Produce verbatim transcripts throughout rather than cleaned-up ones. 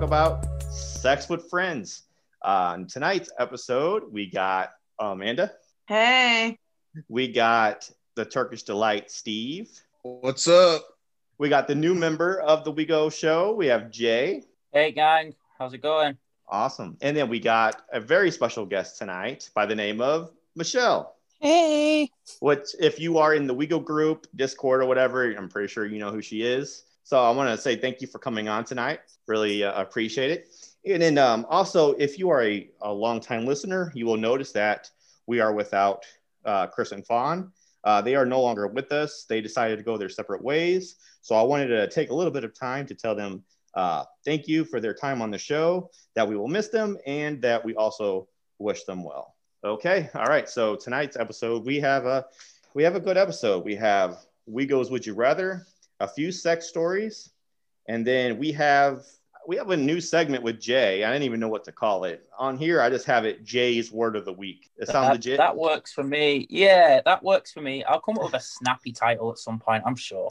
talk about sex with friends. On tonight's episode, we got Amanda. Hey. We got the Turkish Delight, Steve. What's up? We got the new member of the WeGo Show. We have Jay. Hey, gang. How's it going? Awesome. And then we got a very special guest tonight by the name of Michelle. Hey. Which, if you are in the WeGo group, Discord or whatever, I'm pretty sure you know who she is. So I want to say thank you for coming on tonight. Really uh, appreciate it. And then um, also, if you are a, a longtime listener, you will notice that we are without uh, Chris and Fawn. Uh, they are no longer with us. They decided to go their separate ways. So I wanted to take a little bit of time to tell them uh, thank you for their time on the show, that we will miss them, and that we also wish them well. Okay. All right. So tonight's episode, we have a we have a good episode. We have WeGo's Would You Rather, a few sex stories, and then we have we have a new segment with Jay. I didn't even know what to call it. On here, I just have it Jay's Word of the Week. It sounds that, legit. That works for me. Yeah, that works for me. I'll come up with a snappy title at some point, I'm sure.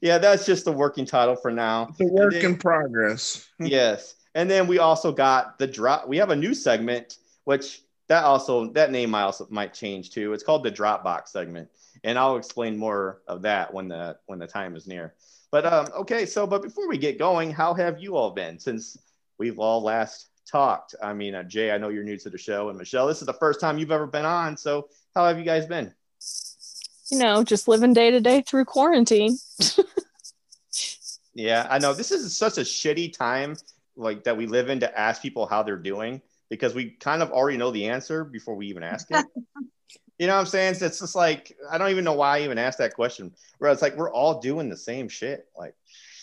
Yeah, that's just the working title for now. It's a work then, in progress. Yes. And then we also got the drop. We have a new segment, which that also, that name I also might change too. It's called the Dropbox segment. And I'll explain more of that when the when the time is near. But um, okay, so but before we get going, how have you all been since we've all last talked? I mean, uh, Jay, I know you're new to the show, and Michelle, this is the first time you've ever been on. So how have you guys been? You know, just living day to day through quarantine. Yeah, I know this is such a shitty time like that we live in to ask people how they're doing because we kind of already know the answer before we even ask it. You know what I'm saying? It's just like, I don't even know why I even asked that question. Where it's like, we're all doing the same shit. Like,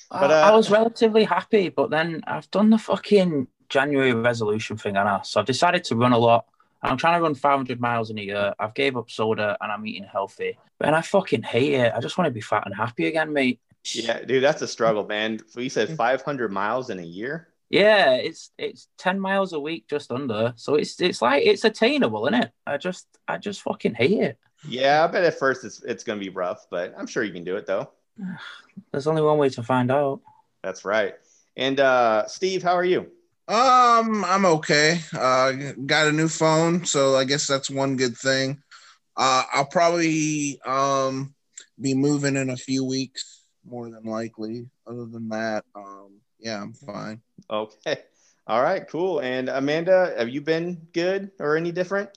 but, uh, I was relatively happy, but then I've done the fucking January resolution thing, Anna. So I've decided to run a lot. I'm trying to run five hundred miles in a year. I've gave up soda and I'm eating healthy. And I fucking hate it. I just want to be fat and happy again, mate. Yeah, dude, that's a struggle, man. We said five hundred miles in a year. Yeah, it's it's ten miles a week, just under. So it's it's like it's attainable, isn't it? I just I just fucking hate it. Yeah, I bet at first it's it's gonna be rough, but I'm sure you can do it though. There's only one way to find out. That's right. And uh, Steve, how are you? Um, I'm okay. Uh, got a new phone, so I guess that's one good thing. Uh, I'll probably um be moving in a few weeks, more than likely. Other than that, um. Yeah, I'm fine. Okay. All right, cool. And Amanda, have you been good or any different?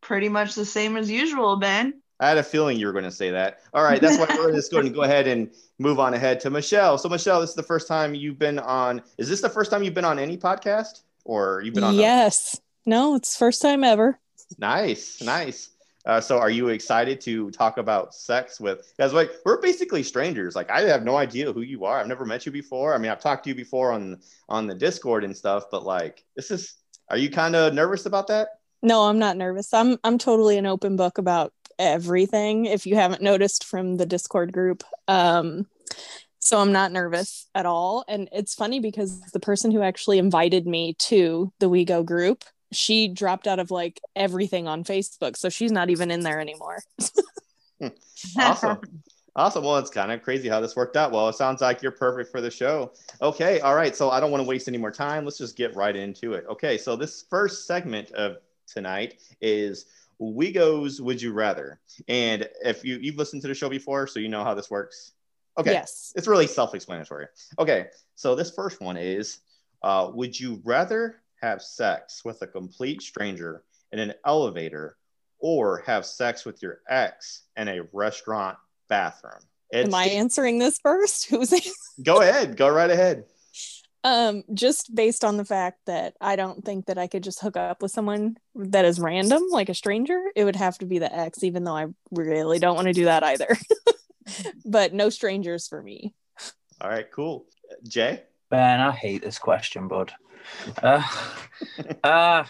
Pretty much the same as usual, Ben. I had a feeling you were going to say that. All right, that's why we're just going to go ahead and move on ahead to Michelle. So, Michelle, this is the first time you've been on. Is this the first time you've been on any podcast or you've been on? Yes. Those? No, it's first time ever. Nice, nice. Uh, so are you excited to talk about sex with, because like, we're basically strangers. Like, I have no idea who you are. I've never met you before. I mean, I've talked to you before on, on the Discord and stuff, but like, this is, are you kind of nervous about that? No, I'm not nervous. I'm, I'm totally an open book about everything. If you haven't noticed from the Discord group. Um, so I'm not nervous at all. And it's funny because the person who actually invited me to the WeGo group, she dropped out of like everything on Facebook, so she's not even in there anymore. Awesome. Awesome. Well, it's kind of crazy how this worked out. Well, it sounds like you're perfect for the show. Okay. All right. So I don't want to waste any more time. Let's just get right into it. Okay. So this first segment of tonight is WeGo's Would You Rather? And if you, you've listened to the show before, so you know how this works. Okay. Yes. It's really self-explanatory. Okay. So this first one is, uh, would you rather have sex with a complete stranger in an elevator or have sex with your ex in a restaurant bathroom? It's- Am I answering this first? Who's Go ahead. Go right ahead. Um, just based on the fact that I don't think that I could just hook up with someone that is random, like a stranger. It would have to be the ex, even though I really don't want to do that either. But no strangers for me. All right, cool. Jay? Ben, I hate this question, bud. Uh, uh,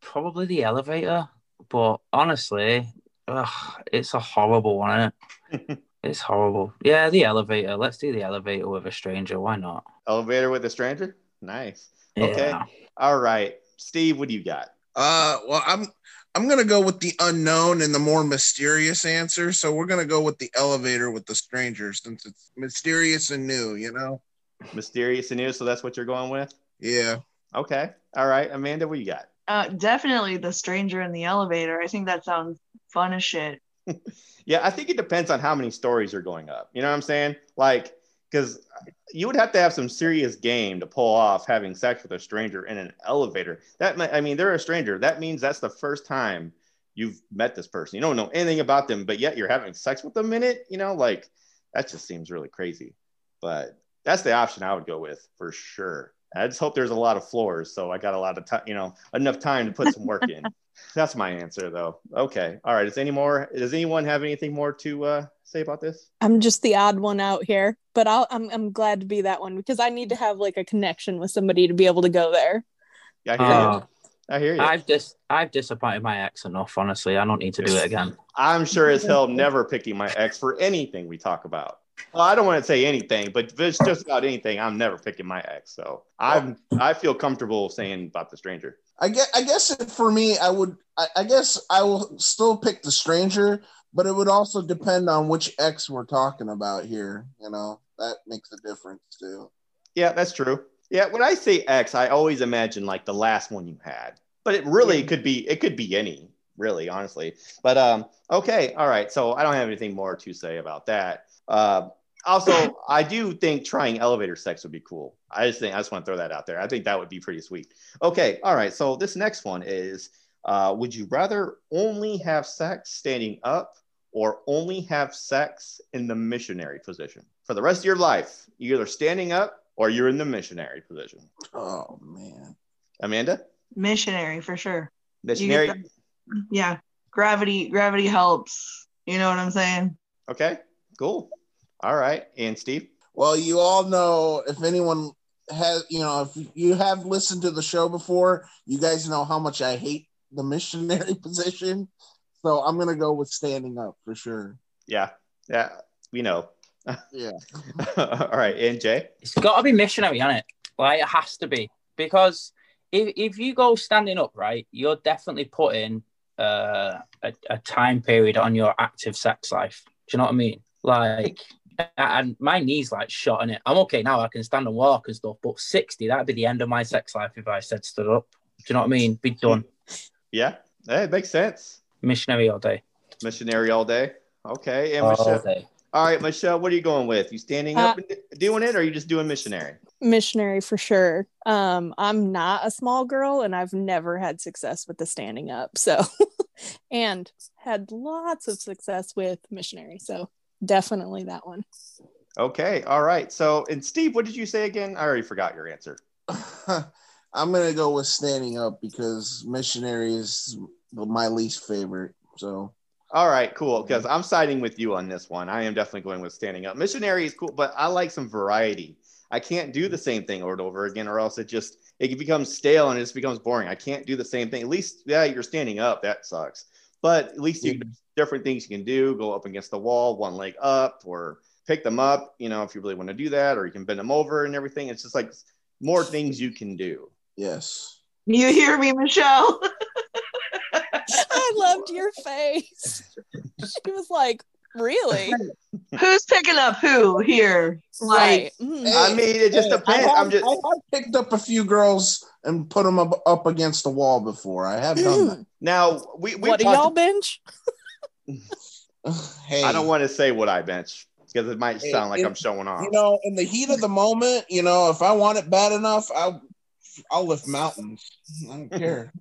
probably the elevator, but honestly, uh, it's a horrible one, isn't it? It's horrible. Yeah, the elevator. Let's do the elevator with a stranger. Why not? Elevator with a stranger? Nice. Okay. Yeah. All right. Steve, what do you got? Uh, well, I'm I'm gonna go with the unknown and the more mysterious answer. So we're gonna go with the elevator with the stranger since it's mysterious and new, you know? Mysterious and new, so that's what you're going with? Yeah. Okay. All right. Amanda, what you got? Uh, definitely the stranger in the elevator. I think that sounds fun as shit. Yeah, I think it depends on how many stories are going up. You know what I'm saying? Like, because you would have to have some serious game to pull off having sex with a stranger in an elevator. That might, I mean, they're a stranger. That means that's the first time you've met this person. You don't know anything about them, but yet you're having sex with them in it. You know, like, that just seems really crazy. But that's the option I would go with for sure. I just hope there's a lot of floors, so I got a lot of time, you know, enough time to put some work in. That's my answer, though. Okay. All right. Is any more? Does anyone have anything more to uh, say about this? I'm just the odd one out here, but I'll, I'm I'm glad to be that one because I need to have like a connection with somebody to be able to go there. Yeah, I hear uh, you. I hear you. I've just I've disappointed my ex enough. Honestly, I don't need to do it again. I'm sure as hell never picking my ex for anything we talk about. Well, I don't want to say anything, but if it's just about anything, I'm never picking my ex. So I'm I feel comfortable saying about the stranger. I guess, I guess for me, I would, I guess I will still pick the stranger, but it would also depend on which ex we're talking about here. You know, that makes a difference too. Yeah, that's true. Yeah. When I say ex, I always imagine like the last one you had, but it really yeah. could be, it could be any really, honestly, but, um, okay. All right. So I don't have anything more to say about that. Uh, Also, I do think trying elevator sex would be cool. I just think I just want to throw that out there. I think that would be pretty sweet. Okay. All right. So this next one is, uh, would you rather only have sex standing up or only have sex in the missionary position for the rest of your life? You're either standing up or you're in the missionary position. Oh, man. Amanda? Missionary for sure. Missionary? You get the, yeah. Gravity, gravity helps. You know what I'm saying? Okay. Cool. All right. And Steve? Well, you all know if anyone has, you know, if you have listened to the show before, you guys know how much I hate the missionary position. So I'm going to go with standing up for sure. Yeah. Yeah. We know. Yeah. All right. And Jay? It's got to be missionary, hasn't it? Like, it has to be. Because if, if you go standing up, right, you're definitely putting uh, a, a time period on your active sex life. Do you know what I mean? Like... And my knees like shot in it. I'm okay now. I can stand and walk and stuff. But sixty, that'd be the end of my sex life if I said stood up. Do you know what I mean? Be done. Yeah, hey, it makes sense. Missionary all day. Missionary all day. Okay. And all Michelle. Day. All right, Michelle. What are you going with? You standing uh, up and doing it, or are you just doing missionary? Missionary for sure. Um, I'm not a small girl, and I've never had success with the standing up. So, and had lots of success with missionary. So. Definitely that one. Okay. All right. So, and Steve, what did you say again? I already forgot your answer. I'm going to go with standing up because missionary is my least favorite. So, all right, cool. Because I'm siding with you on this one. I am definitely going with standing up. Missionary is cool, but I like some variety. I can't do the same thing over and over again, or else it just, it becomes stale and it just becomes boring. I can't do the same thing. At least, yeah, you're standing up. That sucks. But at least you can, different things you can do, go up against the wall, one leg up, or pick them up, you know, if you really want to do that, or you can bend them over and everything. It's just like more things you can do. Yes. You hear me, Michelle? I loved your face. She was like, really? Who's picking up who here? Like, right. hey, I mean, it just hey, depends. I have, I'm just. I have picked up a few girls and put them up, up against the wall before. I have done that. Now we. we what do y'all bench? Hey, I don't want to say what I bench because it might hey, sound like in, I'm showing off. You know, in the heat of the moment, you know, if I want it bad enough, I'll I'll lift mountains. I don't care.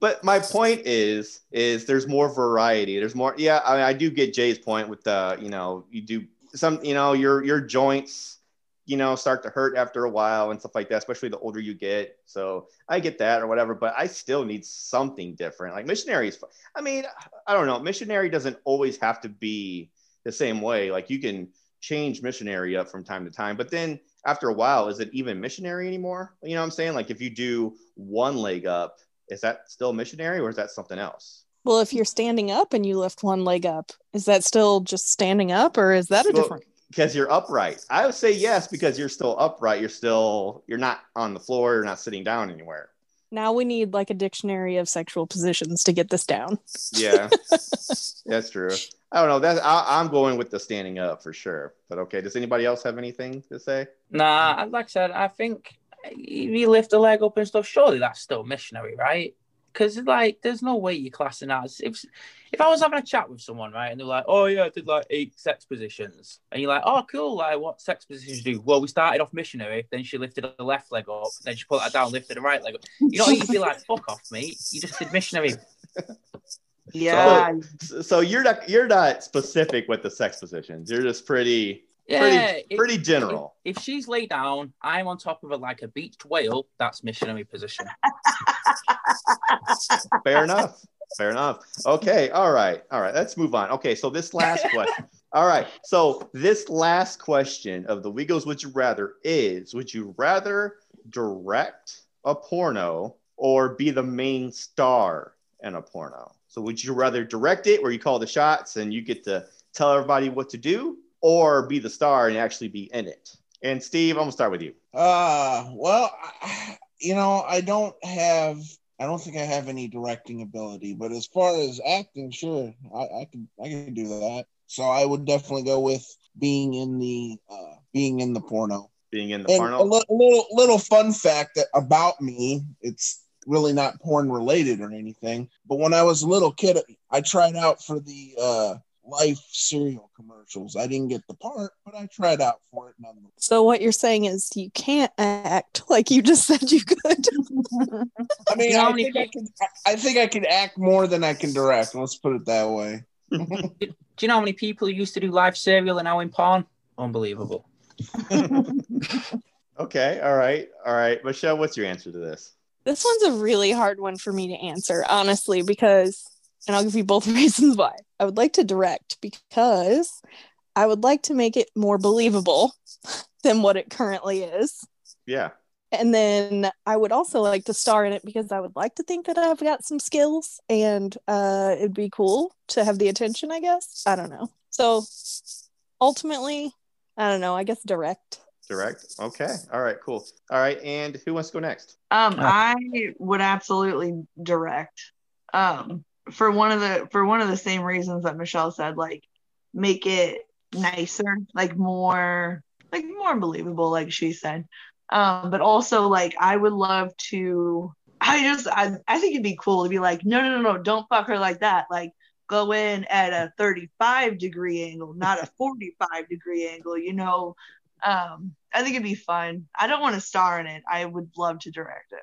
But my point is, is there's more variety. There's more. Yeah, I mean, I do get Jay's point with the, you know, you do some, you know, your your joints, you know, start to hurt after a while and stuff like that, especially the older you get. So I get that or whatever, but I still need something different. Like missionary is, I mean, I don't know. Missionary doesn't always have to be the same way. Like you can change missionary up from time to time, but then after a while, is it even missionary anymore? You know what I'm saying? Like if you do one leg up, is that still missionary or is that something else? Well, if you're standing up and you lift one leg up, is that still just standing up or is that a well, different? Because you're upright. I would say yes, because you're still upright. You're still, you're not on the floor. You're not sitting down anywhere. Now we need like a dictionary of sexual positions to get this down. Yeah, that's true. I don't know. That's, I, I'm going with the standing up for sure. But okay, does anybody else have anything to say? Nah, like I said, I think if you lift a leg up and stuff, surely that's still missionary, right? Because, like, there's no way you're classing that. If, if I was having a chat with someone, right, and they're like, oh, yeah, I did, like, eight sex positions. And you're like, oh, cool, like, what sex positions do you do? Well, we started off missionary, then she lifted the left leg up, then she put that down, lifted the right leg up. You know, you'd be like, fuck off, mate. You just did missionary. Yeah. So, so you're not you're not specific with the sex positions. You're just pretty... Yeah, pretty, if, pretty general. If, if she's laid down, I'm on top of her like a beached whale. That's missionary position. Fair enough. Fair enough. Okay. All right. All right. Let's move on. Okay. So this last question. All right. So this last question of the WeGo's Would You Rather is, would you rather direct a porno or be the main star in a porno? So would you rather direct it where you call the shots and you get to tell everybody what to do? Or be the star and actually be in it? And Steve, I'm gonna start with you. Uh, well, I, you know, I don't have, I don't think I have any directing ability, but as far as acting, sure, I, I can, I can do that. So I would definitely go with being in the, uh, being in the porno. Being in the and porno. A li- little, little fun fact about me. It's really not porn related or anything. But when I was a little kid, I tried out for the. Uh, Life cereal commercials. I didn't get the part, but I tried out for it nonetheless. So what you're saying is you can't act like you just said you could. I mean, I think I, can, I think I can act more than I can direct. Let's put it that way. Do you know how many people used to do live cereal and now in porn? Unbelievable. Okay. All right. All right. Michelle, what's your answer to this? This one's a really hard one for me to answer, honestly, because... And I'll give you both reasons why. I would like to direct because I would like to make it more believable than what it currently is. Yeah. And then I would also like to star in it because I would like to think that I've got some skills and uh, it'd be cool to have the attention, I guess. I don't know. So ultimately, I don't know, I guess direct. Direct. Okay. All right, cool. All right. And who wants to go next? Um, oh. I would absolutely direct. Um. for one of the for one of the same reasons that Michelle said, like, make it nicer, like more like more believable, like she said, um but also, like, I would love to I just I, I think it'd be cool to be like, no no no no don't fuck her like that, like, go in at a thirty-five degree angle, not a forty-five degree angle, you know. um I think it'd be fun. I don't want to star in it. I would love to direct it.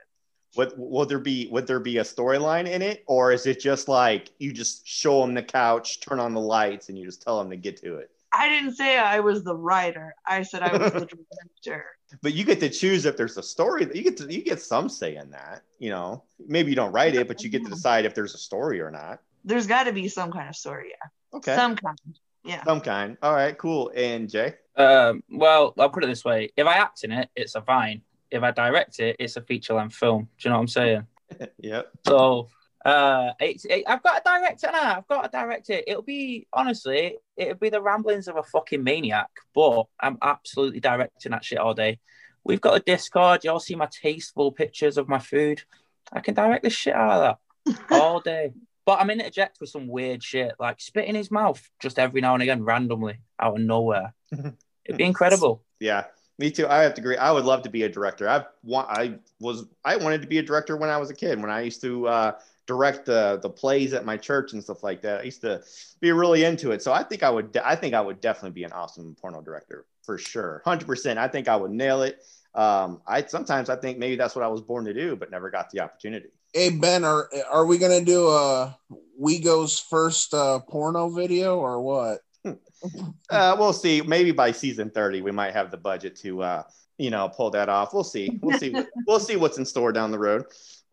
What will there be? Would there be a storyline in it, or is it just like you just show them the couch, turn on the lights, and you just tell them to get to it? I didn't say I was the writer. I said I was the director. But you get to choose if there's a story. You get to, you get some say in that. You know, maybe you don't write it, but you get to decide if there's a story or not. There's got to be some kind of story, yeah. Okay. Some kind, yeah. Some kind. All right, cool. And Jay? Um. Well, I'll put it this way: if I act in it, it's a vine. If I direct it, it's a feature-length film. Do you know what I'm saying? Yep. So uh, it's, it, I've got to direct it now. I've got to direct it. It'll be, honestly, it'll be the ramblings of a fucking maniac, but I'm absolutely directing that shit all day. We've got a Discord. You all see my tasteful pictures of my food. I can direct the shit out of that all day. But I'm interject with some weird shit, like spit in his mouth just every now and again, randomly, out of nowhere. It'd be incredible. Yeah. Me too. I have to agree. I would love to be a director. I want. I was. I wanted to be a director when I was a kid. When I used to uh, direct the the plays at my church and stuff like that, I used to be really into it. So I think I would. I think I would definitely be an awesome porno director for sure. one hundred percent. I think I would nail it. Um, I sometimes I think maybe that's what I was born to do, but never got the opportunity. Hey Ben, are are we gonna do a WeGo's first uh, porno video or what? Uh, we'll see. Maybe by season thirty, we might have the budget to, uh, you know, pull that off. We'll see. We'll see. We'll see what's in store down the road.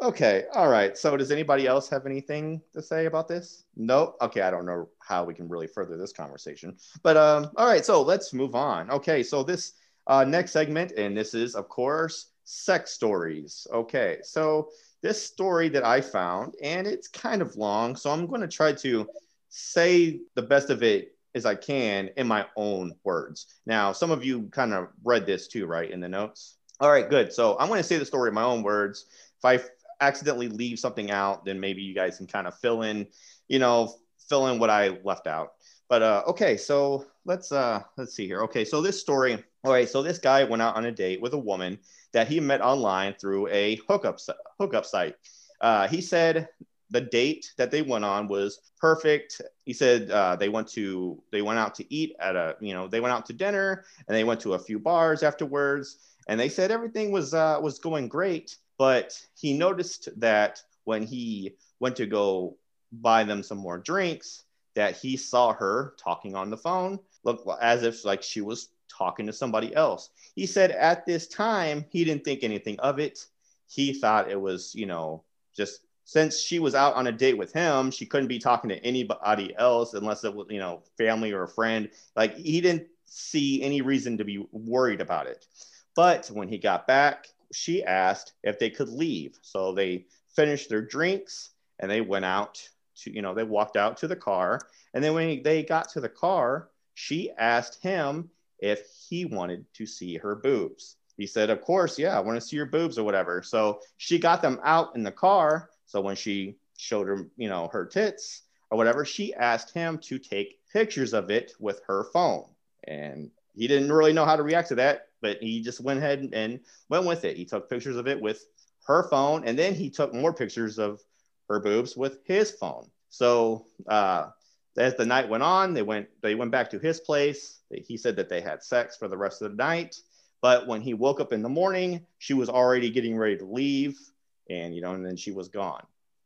Okay. All right. So does anybody else have anything to say about this? No. Okay. I don't know how we can really further this conversation, but um, all right. So let's move on. Okay. So this uh, next segment, and this is, of course, sex stories. Okay. So this story that I found, and it's kind of long, so I'm going to try to say the best of it as I can in my own words. Now, some of you kind of read this too, right, in the notes? All right, good. So I'm going to say the story in my own words. If I accidentally leave something out, then maybe you guys can kind of fill in, you know, fill in what I left out. But uh, okay, so let's uh, let's see here. Okay, so this story. All right, so this guy went out on a date with a woman that he met online through a hookup hookup site. Uh, he said the date that they went on was perfect. He said uh, they went to they went out to eat at a you know they went out to dinner and they went to a few bars afterwards, and they said everything was uh, was going great. But he noticed that when he went to go buy them some more drinks, that he saw her talking on the phone, look as if like she was talking to somebody else. He said at this time, he didn't think anything of it. He thought it was, you know, just since she was out on a date with him, she couldn't be talking to anybody else unless it was, you know, family or a friend. Like he didn't see any reason to be worried about it. But when he got back, she asked if they could leave. So they finished their drinks and they went out to, you know, they walked out to the car. And then when they got to the car, she asked him if he wanted to see her boobs. He said, of course, yeah, I want to see your boobs or whatever. So she got them out in the car. So when she showed her, you know, her tits or whatever, she asked him to take pictures of it with her phone. And he didn't really know how to react to that, but he just went ahead and went with it. He took pictures of it with her phone, and then he took more pictures of her boobs with his phone. So uh, as the night went on, they went they went back to his place. He said that they had sex for the rest of the night. But when he woke up in the morning, she was already getting ready to leave, and you know, and then she was gone.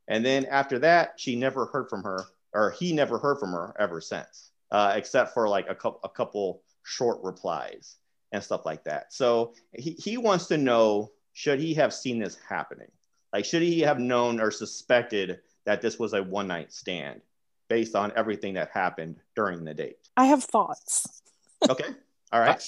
And then after that, she never heard from her, or he never heard from her ever since, uh, except for like a couple a couple short replies and stuff like that. So he, he wants to know, should he have seen this happening? Like, should he have known or suspected that this was a one-night stand based on everything that happened during the date? I have thoughts. Okay. All right.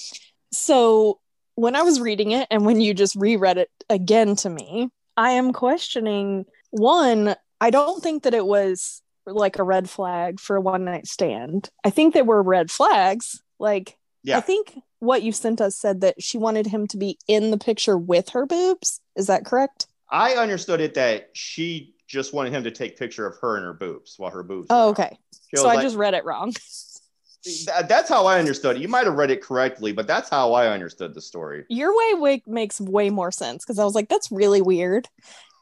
So when I was reading it and when you just reread it again to me, I am questioning, one, I don't think that it was like a red flag for a one-night stand. I think there were red flags. Like, yeah. I think what you sent us said that she wanted him to be in the picture with her boobs. Is that correct? I understood it that she just wanted him to take picture of her and her boobs while her boobs. Oh, okay. So I like, just read it wrong. That, that's how I understood it. You might have read it correctly, but that's how I understood the story. Your way, way makes way more sense, because I was like, that's really weird.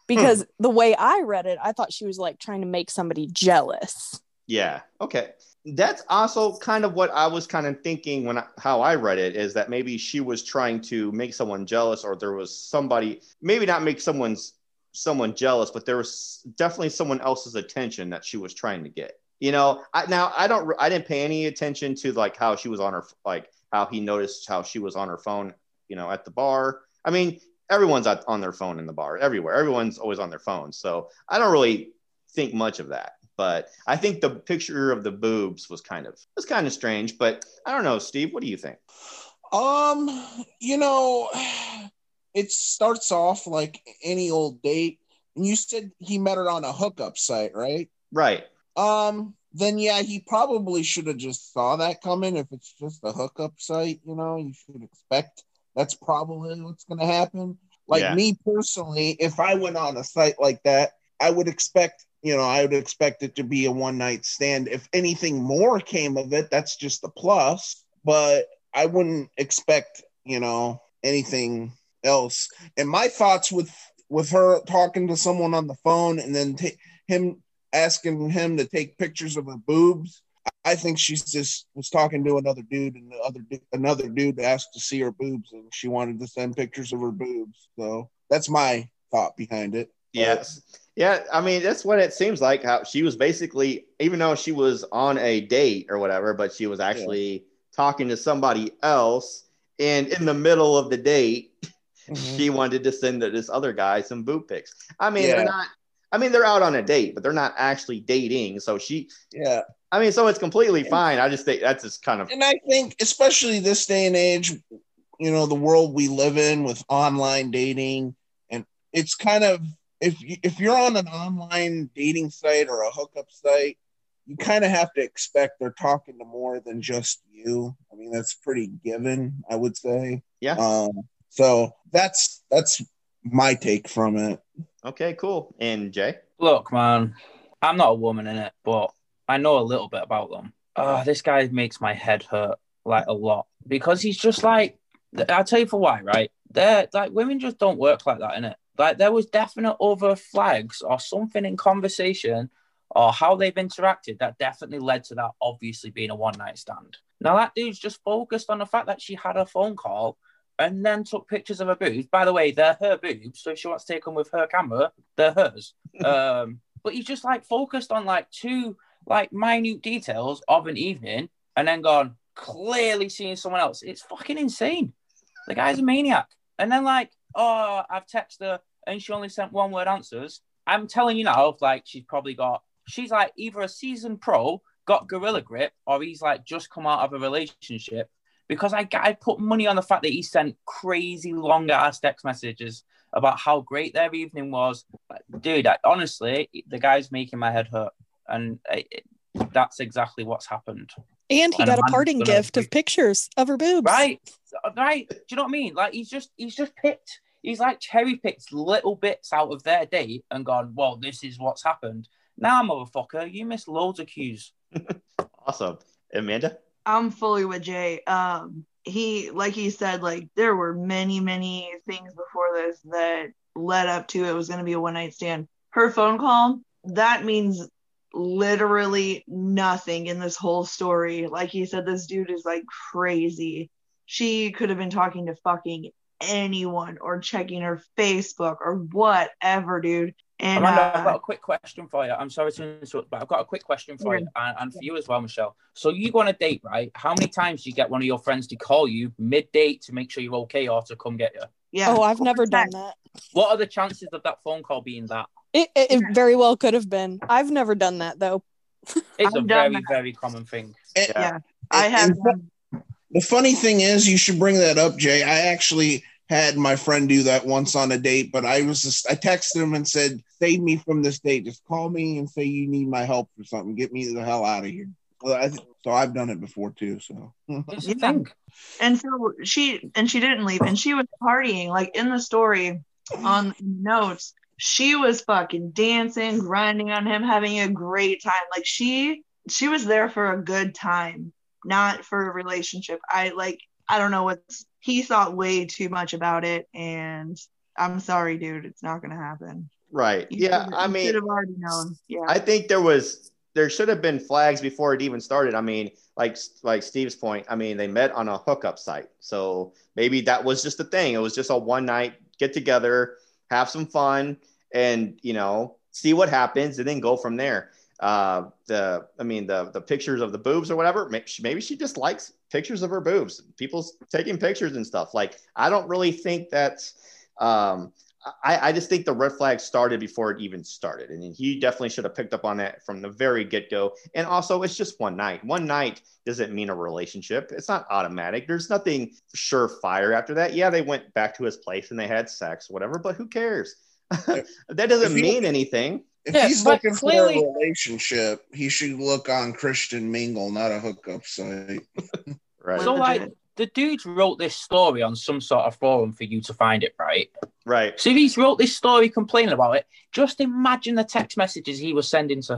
Because the way I read it, I thought she was like trying to make somebody jealous. Yeah. Okay. That's also kind of what I was kind of thinking when I, how I read it is that maybe she was trying to make someone jealous, or there was somebody, maybe not make someone's someone jealous, but there was definitely someone else's attention that she was trying to get. You know, I, now I don't, I didn't pay any attention to like how she was on her, like how he noticed how she was on her phone, you know, at the bar. I mean, everyone's on their phone in the bar everywhere. Everyone's always on their phone. So I don't really think much of that. But I think the picture of the boobs was kind of was kind of strange. But I don't know, Steve, what do you think? Um, you know, it starts off like any old date. And you said he met her on a hookup site, right? Right. Um, then, yeah, he probably should have just saw that coming. If it's just a hookup site, you know, you should expect that's probably what's going to happen. Like yeah. me personally, if I went on a site like that, I would expect... You know, I would expect it to be a one-night stand. If anything more came of it, that's just a plus. But I wouldn't expect, you know, anything else. And my thoughts with with her talking to someone on the phone and then t- him asking him to take pictures of her boobs, I think she's just was talking to another dude, and the other another dude asked to see her boobs, and she wanted to send pictures of her boobs. So that's my thought behind it. Yes. But, yeah, I mean, that's what it seems like. How she was basically, even though she was on a date or whatever, but she was actually yeah. talking to somebody else. And in the middle of the date, mm-hmm. she wanted to send this other guy some boob pics. I mean, yeah. they're not, I mean, they're out on a date, but they're not actually dating. So she, yeah, I mean, so it's completely and, fine. I just think that's just kind of. And I think, especially this day and age, you know, the world we live in with online dating, and it's kind of. If, if you're on an online dating site or a hookup site, you kind of have to expect they're talking to more than just you. I mean, that's pretty given, I would say. Yeah. Um, so that's that's my take from it. Okay, cool. And Jay? Look, man, I'm not a woman in it, but I know a little bit about them. oh, this guy makes my head hurt like a lot, because he's just like, I'll tell you for why, right? They're like, women just don't work like that, innit? Like, there was definite other flags or something in conversation or how they've interacted that definitely led to that obviously being a one-night stand. Now, that dude's just focused on the fact that she had a phone call and then took pictures of her boobs. By the way, they're her boobs, so if she wants to take them with her camera, they're hers. Um, but he's just, like, focused on, like, two, like, minute details of an evening and then gone, clearly seeing someone else. It's fucking insane. The guy's a maniac. And then, like, oh, I've texted her and she only sent one-word answers. I'm telling you now, like, she's probably got... She's, like, either a seasoned pro, got gorilla grip, or he's, like, just come out of a relationship. Because I, I put money on the fact that he sent crazy long-ass text messages about how great their evening was. Like, dude, I, honestly, the guy's making my head hurt. And I, it, that's exactly what's happened. And he and got Amanda's a parting gift of pictures of her boobs. Right, right. Do you know what I mean? Like, he's just, he's just picked, he's like cherry-picked little bits out of their date and gone, well, this is what's happened. Nah, motherfucker, you missed loads of cues. Awesome. Amanda? I'm fully with Jay. Um, he, like he said, like, there were many, many things before this that led up to it was going to be a one-night stand. Her phone call, that means literally nothing in this whole story. Like he said, this dude is like crazy. She could have been talking to fucking anyone or checking her Facebook or whatever, dude. And Amanda, uh, I've got a quick question for you. I'm sorry to interrupt, but I've got a quick question for yeah. you and, and for you as well, Michelle. So you go on a date, right? How many times do you get one of your friends to call you mid-date to make sure you're okay or to come get you? Yeah. Oh, I've what never done that? that. What are the chances of that phone call being that? It, it, it very well could have been. I've never done that, though. It's I've a very, that. very common thing. It, yeah. yeah. It, I have. The funny thing is, you should bring that up, Jay. I actually had my friend do that once on a date, but I was just, I texted him and said, save me from this date. Just call me and say you need my help for something. Get me the hell out of here. Well, I th- so I've done it before, too. So yeah. And so she, and she didn't leave. And she was partying, like in the story on notes. She was fucking dancing, grinding on him, having a great time. Like she, she was there for a good time, not for a relationship. I like, I don't know what's, he thought way too much about it. And I'm sorry, dude, it's not going to happen. Right. You yeah. I mean, should have already known. Yeah. I think there was, there should have been flags before it even started. I mean, like, like Steve's point, I mean, they met on a hookup site. So maybe that was just the thing. It was just a one night get together, have some fun, and, you know, see what happens and then go from there. Uh, the, I mean, the, the pictures of the boobs or whatever, maybe she just likes pictures of her boobs, people's taking pictures and stuff. Like, I don't really think that's, um, I, I just think the red flag started before it even started. And he definitely should have picked up on that from the very get-go. And also, it's just one night. One night doesn't mean a relationship. It's not automatic. There's nothing surefire after that. Yeah, they went back to his place and they had sex, whatever, but who cares? That doesn't he, mean anything. If yeah, he's looking clearly, for a relationship, he should look on Christian Mingle, not a hookup site. Right. So, like, the dude wrote this story on some sort of forum for you to find it, right? Right. So if he's wrote this story complaining about it, just imagine the text messages he was sending to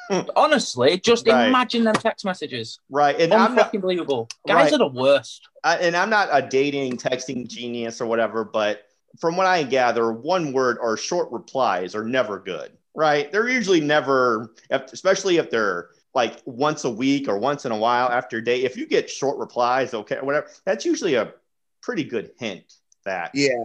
her. Honestly, just right. imagine them text messages. Right. And I'm not believable. Guys right. are the worst. I, and I'm not a dating, texting genius or whatever, but from what I gather, one word or short replies are never good, right? They're usually never, especially if they're like once a week or once in a while after a day. If you get short replies, okay, whatever, that's usually a pretty good hint that yeah,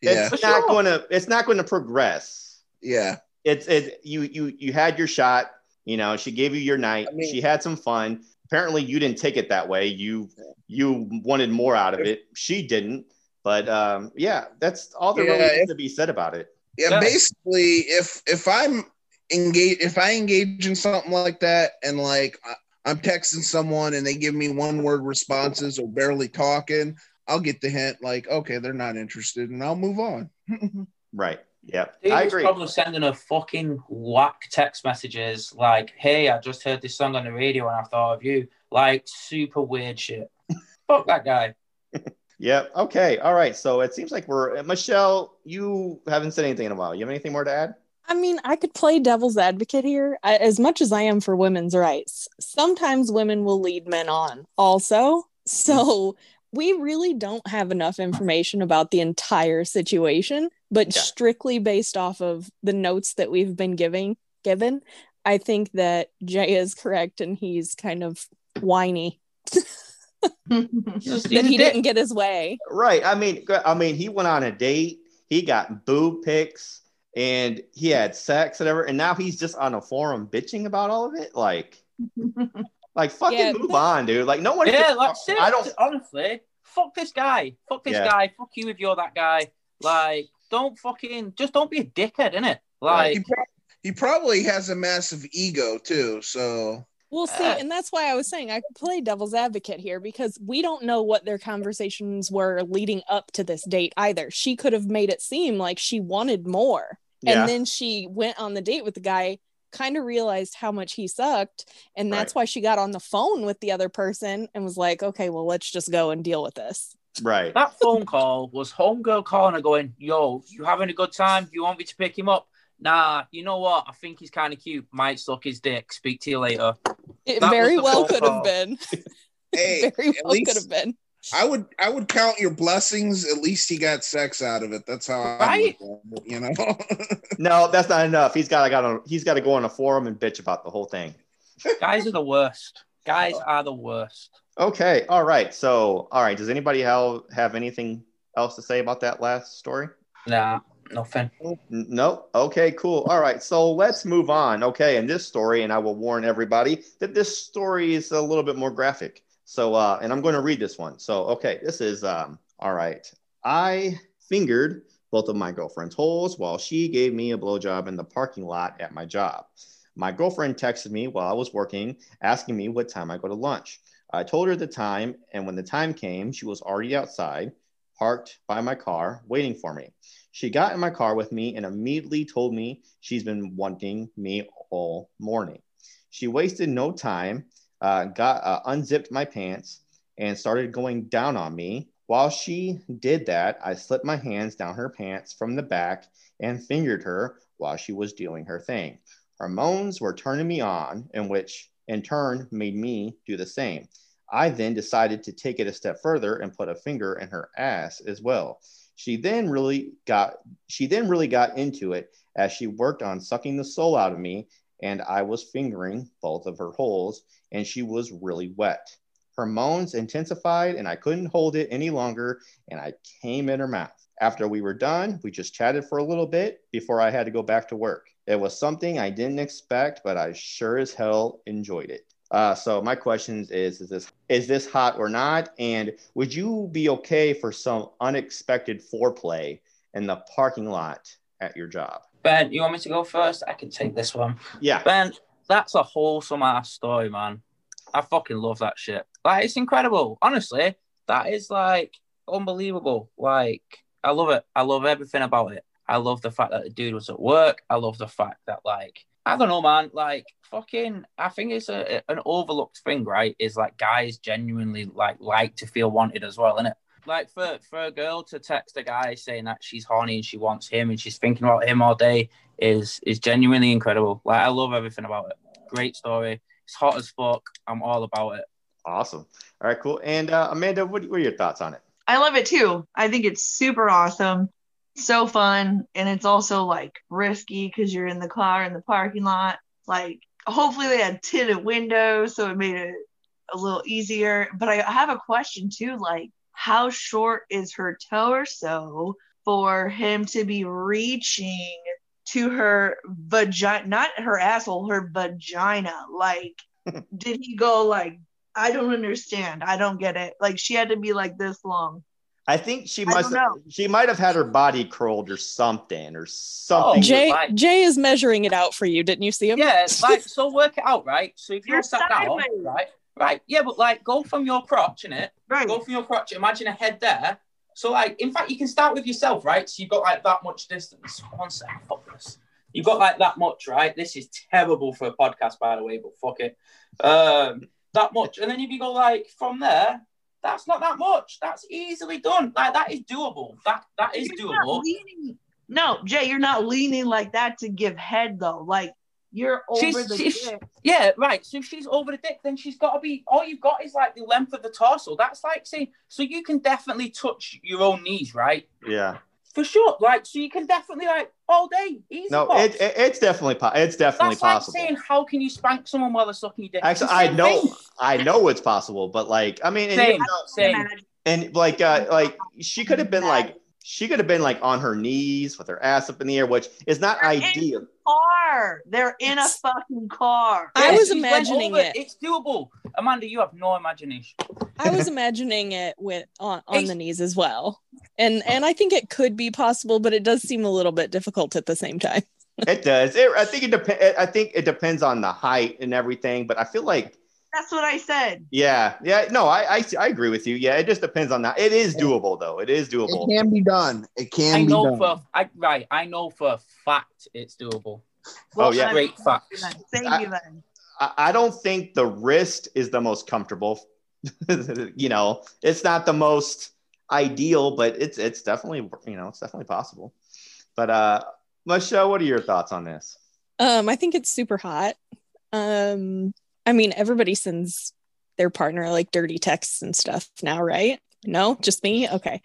yeah. it's not sure. going to it's not going to progress. Yeah, it's it you you you had your shot. You know, she gave you your night. I mean, she had some fun. Apparently, you didn't take it that way. You you wanted more out of it. She didn't. But um, yeah, that's all there yeah, really if, has to be said about it. Yeah, yeah. Basically, if if I'm engage if I engage in something like that, and like I'm texting someone and they give me one word responses or barely talking, I'll get the hint like, okay, they're not interested, and I'll move on. Right. Yeah. I agree. Probably sending her fucking whack text messages like, "Hey, I just heard this song on the radio and I thought of you." Like super weird shit. Fuck that guy. Yeah. Okay. All right. So it seems like we're Michelle. You haven't said anything in a while. You have anything more to add? I mean, I could play devil's advocate here. I, as much as I am for women's rights, sometimes women will lead men on also. So we really don't have enough information about the entire situation, but yeah. strictly based off of the notes that we've been giving, given, I think that Jay is correct and he's kind of whiny. that he didn't get his way. Right. I mean, I mean, he went on a date. He got boob pics. And he had sex and everything, and now he's just on a forum bitching about all of it. Like, like fucking yeah, move on, dude. Like, no one. Yeah, can, like, I don't. Honestly, fuck this guy. Fuck this yeah. guy. Fuck you if you're that guy. Like, don't fucking just don't be a dickhead, innit? Like, he, pro- he probably has a massive ego too. So. Well, see, and that's why I was saying I could play devil's advocate here because we don't know what their conversations were leading up to this date either. She could have made it seem like she wanted more. Yeah. And then she went on the date with the guy, kind of realized how much he sucked. And that's right. why she got on the phone with the other person and was like, okay, well, let's just go and deal with this. Right. That phone call was homegirl calling her going, yo, you having a good time? You want me to pick him up? Nah, you know what? I think he's kind of cute. Might suck his dick. Speak to you later. It that very well could call. have been. Hey, very well least- could have been. I would I would count your blessings. At least he got sex out of it. That's how right? I'm looking at it, you know. No, that's not enough. He's got I got on he's got to go on a forum and bitch about the whole thing. Guys are the worst. Guys are the worst. Okay. All right. So, all right. Does anybody have, have anything else to say about that last story? Nah, nothing. Nope. Okay, cool. All right. So let's move on. Okay, in this story, and I will warn everybody that this story is a little bit more graphic. So, uh, and I'm going to read this one. So, okay, this is, um, all right. I fingered both of my girlfriend's holes while she gave me a blowjob in the parking lot at my job. My girlfriend texted me while I was working, asking me what time I go to lunch. I told her the time, and when the time came, she was already outside, parked by my car, waiting for me. She got in my car with me and immediately told me she's been wanting me all morning. She wasted no time. Uh, got uh, unzipped my pants and started going down on me. While she did that, I slipped my hands down her pants from the back and fingered her while she was doing her thing. Her moans were turning me on, and which in turn made me do the same. I then decided to take it a step further and put a finger in her ass as well. She then really got she then really got into it as she worked on sucking the soul out of me, and I was fingering both of her holes, and she was really wet. Her moans intensified, and I couldn't hold it any longer, and I came in her mouth. After we were done, we just chatted for a little bit before I had to go back to work. It was something I didn't expect, but I sure as hell enjoyed it. Uh, so my question is, is this is this hot or not? And would you be okay for some unexpected foreplay in the parking lot at your job? Ben, you want me to go first? I can take this one. Yeah. Ben, that's a wholesome ass story, man. I fucking love that shit. Like, it's incredible. Honestly, that is, like, unbelievable. Like, I love it. I love everything about it. I love the fact that the dude was at work. I love the fact that, like, I don't know, man. Like, fucking, I think it's a, an overlooked thing, right? Is, like, guys genuinely, like, like to feel wanted as well, innit? Like, for, for a girl to text a guy saying that she's horny and she wants him and she's thinking about him all day is is genuinely incredible. Like, I love everything about it. Great story. It's hot as fuck. I'm all about it. Awesome. All right, cool. And uh, Amanda, what were your thoughts on it? I love it, too. I think it's super awesome. So fun. And it's also, like, risky because you're in the car in the parking lot. Like, hopefully they had tinted windows, so it made it a little easier. But I have a question, too, like, how short is her torso for him to be reaching to her vagina, not her asshole, her vagina? Like, did he go like, I don't understand. I don't get it. Like, she had to be like this long. I think she must. She might have had her body curled or something, or something. Oh, Jay, like, Jay is measuring it out for you. Didn't you see him? Yeah, it's like, so work it out, right? So if you're sat down, right? Right, yeah, but, like, go from your crotch, innit? Right. Go from your crotch, imagine a head there. So, like, in fact, you can start with yourself, right? So you've got, like, that much distance. One second, fuck this. You've got, like, that much, right? This is terrible for a podcast, by the way, but fuck it. Um, that much. And then if you go, like, from there, that's not that much. That's easily done. Like, that is doable. That That is you're doable. Not leaning No, Jay, you're not leaning like that to give head though. Like you're over she's, the she's, dick. Yeah, right. So if she's over the dick, then she's got to be. All you've got is like the length of the torso. That's like saying. So you can definitely touch your own knees, right? Yeah. For sure, like so you can definitely like all day. Easy no, it, it, it's definitely po- it's definitely That's possible. That's like saying how can you spank someone while they're sucking your dick? Actually, I know, thing. I know it's possible, but like I mean, same, and, you know, and like uh, like she could have been like she could have been like on her knees with her ass up in the air, which is not they're ideal. In a car, they're in a fucking car. I yes, was imagining it. It's doable, Amanda. You have no imagination. I was imagining it with on, on the knees as well. And and I think it could be possible, but it does seem a little bit difficult at the same time. It does. It, I think it depends. I think it depends on the height and everything. But I feel like that's what I said. Yeah, yeah. No, I I, I agree with you. Yeah, it just depends on that. It is doable though. It is doable. It can be done. It can. I know be done. for I right. I know for a fact it's doable. Well, oh yeah, great fact. Thank you then. I, I don't think the wrist is the most comfortable. You know, it's not the most ideal, but it's it's definitely, you know, it's definitely possible. But uh Michelle, what are your thoughts on this? um I think it's super hot. um I mean, everybody sends their partner like dirty texts and stuff now, right? No, just me. Okay.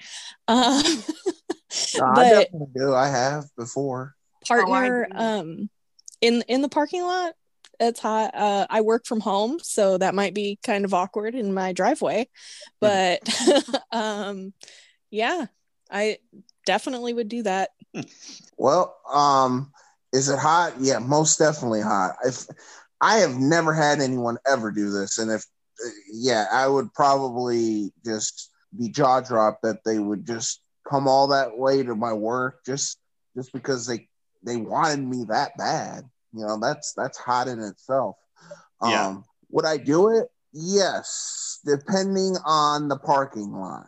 um no, I definitely do. I have before partner oh, um in in the parking lot. It's hot. Uh, I work from home, so that might be kind of awkward in my driveway. But um, yeah, I definitely would do that. Well, um, is it hot? Yeah, most definitely hot. If I have never had anyone ever do this, and if yeah, I would probably just be jaw dropped that they would just come all that way to my work just just because they they wanted me that bad. You know, that's that's hot in itself. Um, yeah. Would I do it? Yes, depending on the parking lot.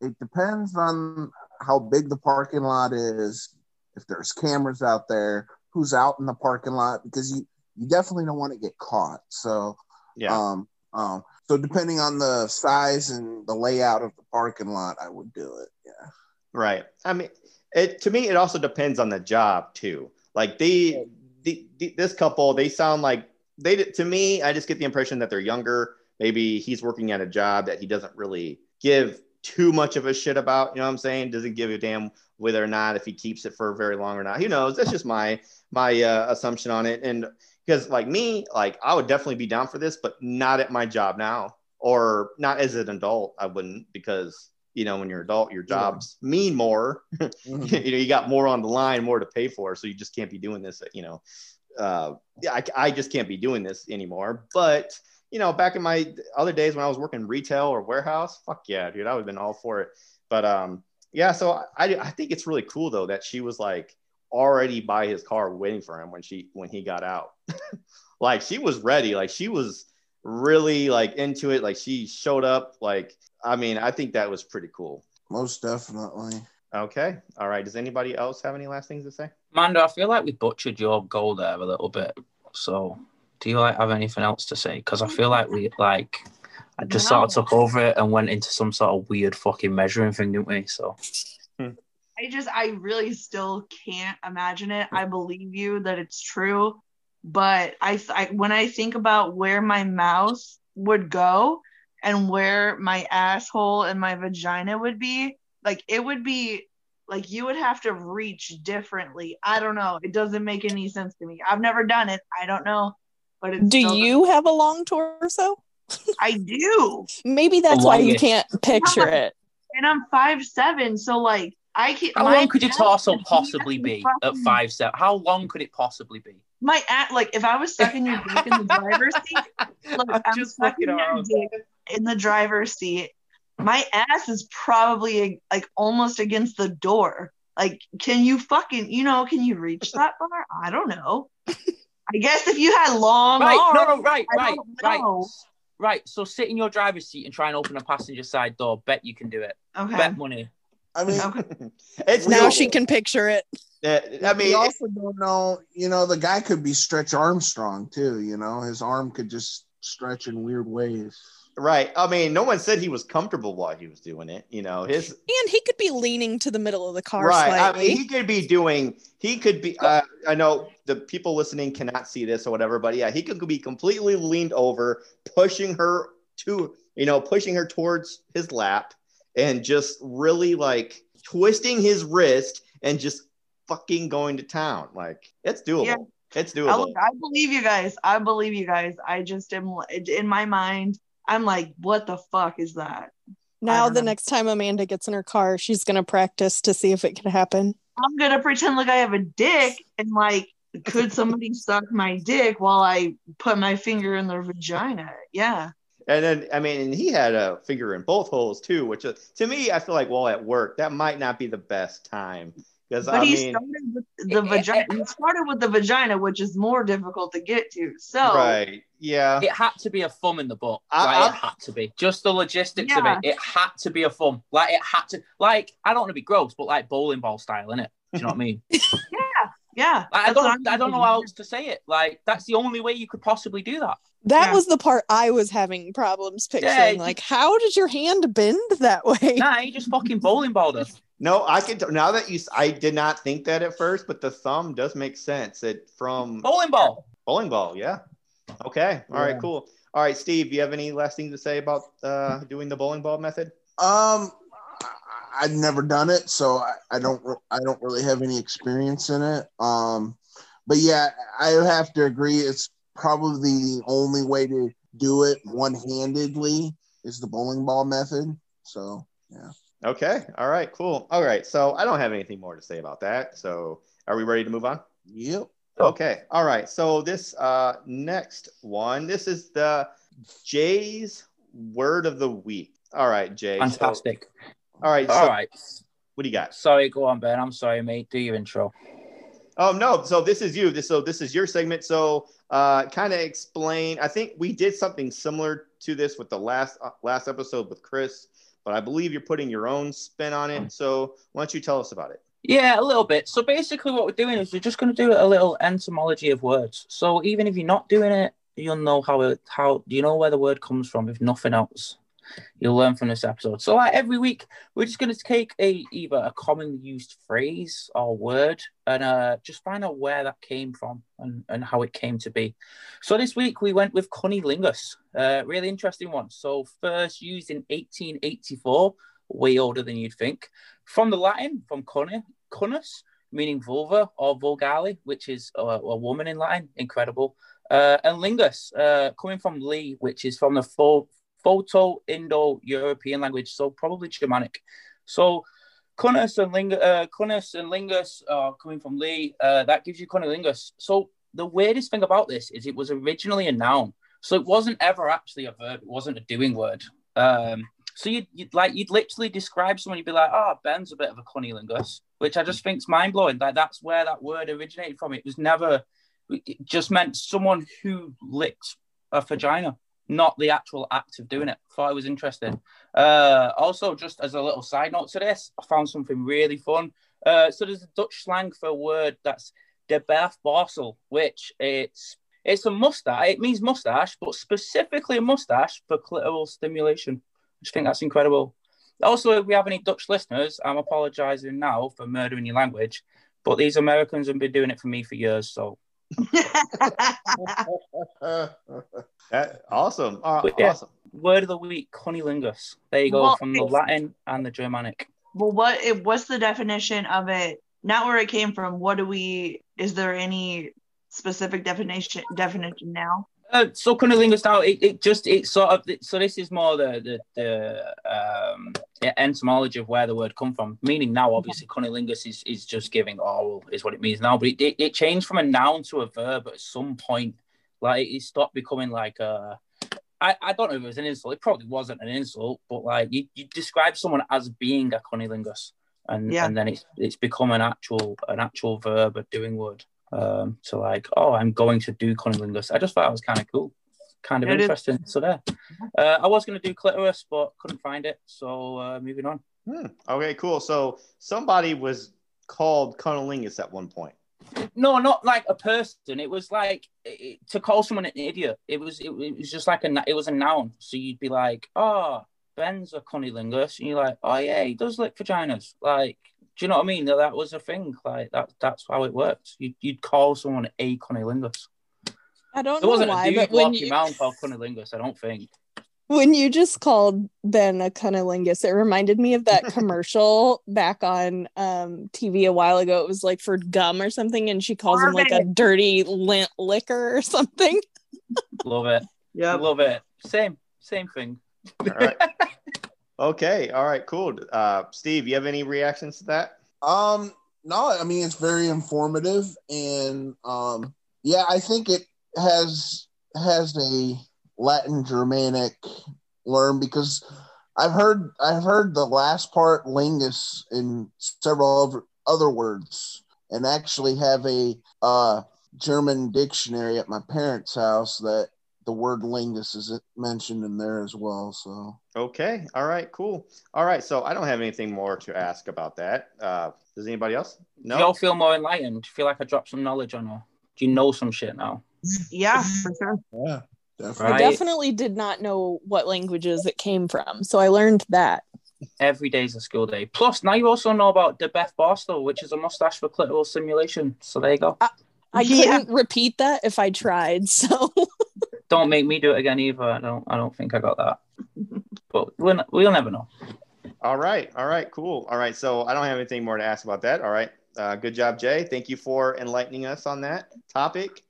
It depends on how big the parking lot is, if there's cameras out there, who's out in the parking lot, because you, you definitely don't want to get caught. So, yeah. Um, um, so depending on the size and the layout of the parking lot, I would do it. Yeah. Right. I mean, it to me, it also depends on the job too. Like the. The, the, this couple, they sound like they to me. I just get the impression that they're younger. Maybe he's working at a job that he doesn't really give too much of a shit about. You know what I'm saying? Doesn't give a damn whether or not if he keeps it for very long or not. Who knows? That's just my my uh, assumption on it. And because like me, like I would definitely be down for this, but not at my job now, or not as an adult. I wouldn't, because you know when you're an adult, your jobs yeah. mean more. Mm-hmm. You know, you got more on the line, more to pay for, so you just can't be doing this. You know, uh, I, I just can't be doing this anymore. But you know, back in my other days when I was working retail or warehouse, fuck yeah, dude, I would have been all for it. But um, yeah, so I I think it's really cool though that she was like already by his car waiting for him when she when he got out. Like she was ready, like she was really like into it, like she showed up, like. I mean, I think that was pretty cool. Most definitely. Okay. All right. Does anybody else have any last things to say? Amanda, I feel like we butchered your goal there a little bit. So do you like have anything else to say? Because I feel like we like I just no. sort of took over it and went into some sort of weird fucking measuring thing, didn't we? So hmm. I just I really still can't imagine it. I believe you that it's true. But I, I when I think about where my mouth would go. And where my asshole and my vagina would be, like it would be like you would have to reach differently. I don't know. It doesn't make any sense to me. I've never done it. I don't know. But it's do you doesn't... have a long torso? I do. Maybe that's why you can't picture I'm, it. And I'm five seven, so like I can't. How long could your torso possibly be at five seven? How long could it possibly be? My at like if I was stuck in your dick in the driver's seat, like I'm, I'm just stuck in your dick in the driver's seat, my ass is probably like almost against the door. Like, can you fucking, you know, can you reach that far? I don't know. I guess if you had long right, arms, no, no, right, I right, right, know. right. So sit in your driver's seat and try and open a passenger side door. Bet you can do it. Okay. Bet money. I mean, it's now also, she can picture it. I mean, we also don't know. You know, the guy could be Stretch Armstrong too. You know, his arm could just stretch in weird ways. Right. I mean, no one said he was comfortable while he was doing it. You know, his and he could be leaning to the middle of the car. Right. Slightly. I mean, he could be doing. He could be. Uh, I know the people listening cannot see this or whatever, but yeah, he could be completely leaned over, pushing her to, you know, pushing her towards his lap, and just really like twisting his wrist and just fucking going to town. Like, it's doable. Yeah. It's doable. I, I believe you guys. I believe you guys. I just am in my mind. I'm like, what the fuck is that? Now the know. next time Amanda gets in her car, she's going to practice to see if it could happen. I'm going to pretend like I have a dick and like, could somebody suck my dick while I put my finger in their vagina? Yeah. And then, I mean, and he had a finger in both holes too, which uh, to me, I feel like while at work, that might not be the best time. But I he mean, started with the vagina. He started with the vagina, which is more difficult to get to. So right, yeah, it had to be a thumb in the butt. I, like, I, it had to be just the logistics yeah. of it. It had to be a thumb. Like it had to. Like I don't want to be gross, but like bowling ball style, innit? Do you know what I mean? Yeah, yeah. Like, I don't. I don't know how else to say it. Like that's the only way you could possibly do that. That yeah. was the part I was having problems picturing. Yeah, just, like, how did your hand bend that way? Nah, you just fucking bowling balled us. No, I can. T- now that you, I did not think that at first, but the thumb does make sense. It from bowling ball. Bowling ball, yeah. Okay, all yeah. right, cool. All right, Steve, you have any last thing to say about uh, doing the bowling ball method? Um, I've never done it, so I, I don't. Re- I don't really have any experience in it. Um, but yeah, I have to agree. It's probably the only way to do it one-handedly is the bowling ball method. So yeah. Okay. All right. Cool. All right. So I don't have anything more to say about that. So are we ready to move on? Yep. Okay. All right. So this uh, next one, this is the Jay's word of the week. All right, Jay. Fantastic. So, all right. So, all right. What do you got? Sorry. Go on, Ben. I'm sorry, mate. Do your intro. Oh, no. So this is you. This, so this is your segment. So uh, kind of explain. I think we did something similar to this with the last uh, last episode with Chris. But I believe you're putting your own spin on it. So why don't you tell us about it? Yeah, a little bit. So basically what we're doing is we're just going to do a little etymology of words. So even if you're not doing it, you'll know how it, how you know where the word comes from. If nothing else, you'll learn from this episode. So like every week, we're just going to take a either a commonly used phrase or word and uh, just find out where that came from and, and how it came to be. So this week we went with cunnilingus. Uh, really interesting one. So first used in eighteen eighty-four, way older than you'd think. From the Latin, from cunni, cunnus, meaning vulva or vulgale, which is a, a woman in Latin. Incredible. Uh, and lingus, uh, coming from Li, which is from the fo- Proto-Indo-European language, so probably Germanic. So cunnus and, ling- uh, cunnus and lingus are uh, coming from Li. Uh, that gives you cunnilingus. So the weirdest thing about this is it was originally a noun. So it wasn't ever actually a verb. It wasn't a doing word. Um, so you'd, you'd like you'd literally describe someone. You'd be like, "Oh, Ben's a bit of a cunnilingus," which I just think's mind blowing. Like that's where that word originated from. It was never it just meant someone who licks a vagina, not the actual act of doing it. Thought it was interesting. Uh, also, just as a little side note to this, I found something really fun. Uh, so there's a Dutch slang for a word that's de baafborsel, which it's It's a mustache. It means mustache, but specifically a mustache for clitoral stimulation. I just think that's incredible. Also, if we have any Dutch listeners, I'm apologizing now for murdering your language, but these Americans have been doing it for me for years, so. That, awesome. Uh, yeah, awesome. Word of the week, cunnilingus. There you go, well, from the Latin and the Germanic. Well, what? It, what's the definition of it? Not where it came from. What do we, is there any specific definition definition now? Uh, so cunnilingus now, it, it just, it's sort of, it, so this is more the, the, the um, etymology of where the word come from. Meaning now, obviously, cunnilingus is, is just giving oral, is what it means now. But it, it, it changed from a noun to a verb at some point. Like, it stopped becoming like a, I, I don't know if it was an insult. It probably wasn't an insult, but like, you, you describe someone as being a cunnilingus. And, yeah. and then it's it's become an actual an actual verb, a doing word. Um, so like, oh, I'm going to do cunnilingus. I just thought it was kind of cool, kind of it interesting. Is. So there, uh, I was going to do clitoris, but couldn't find it. So uh, moving on. Hmm. Okay, cool. So somebody was called cunnilingus at one point. No, not like a person. It was like it, to call someone an idiot. It was it, it was just like a it was a noun. So you'd be like, oh, Ben's a cunnilingus, and you're like, oh yeah, he does lick vaginas. Like, do you know what I mean? That that was a thing. Like that that's how it worked. You'd you'd call someone a cunnilingus. I don't there know wasn't why, a dude walking you... around called cunnilingus. I don't think. When you just called Ben a cunnilingus, it reminded me of that commercial back on um, T V a while ago. It was like for gum or something, and she calls love him like it. a dirty lint liquor or something. Love it. Yeah, love it. Same, same thing. All right. Okay. All right. Cool. Uh, Steve, you have any reactions to that? Um, no. I mean, it's very informative, and um, yeah, I think it has has a Latin Germanic learn, because I've heard I've heard the last part lingus in several other words, and actually have a uh, German dictionary at my parents' house that the word lingus is mentioned in there as well. So okay, all right, cool, all right. So I don't have anything more to ask about that. Uh, does anybody else? No. Do y'all feel more enlightened? Do you feel like I dropped some knowledge on her? Do you know some shit now? Yeah, for sure. Yeah. Definitely. Right. I definitely did not know what languages it came from, so I learned that. Every day's a school day. Plus, now you also know about the Beth Barstow, which is a mustache for clitoral simulation. So there you go. I, I yeah. couldn't repeat that if I tried. So don't make me do it again either. I don't. I don't think I got that. But we'll, we'll never know. All right. All right. Cool. All right. So I don't have anything more to ask about that. All right. Uh, good job, Jay. Thank you for enlightening us on that topic.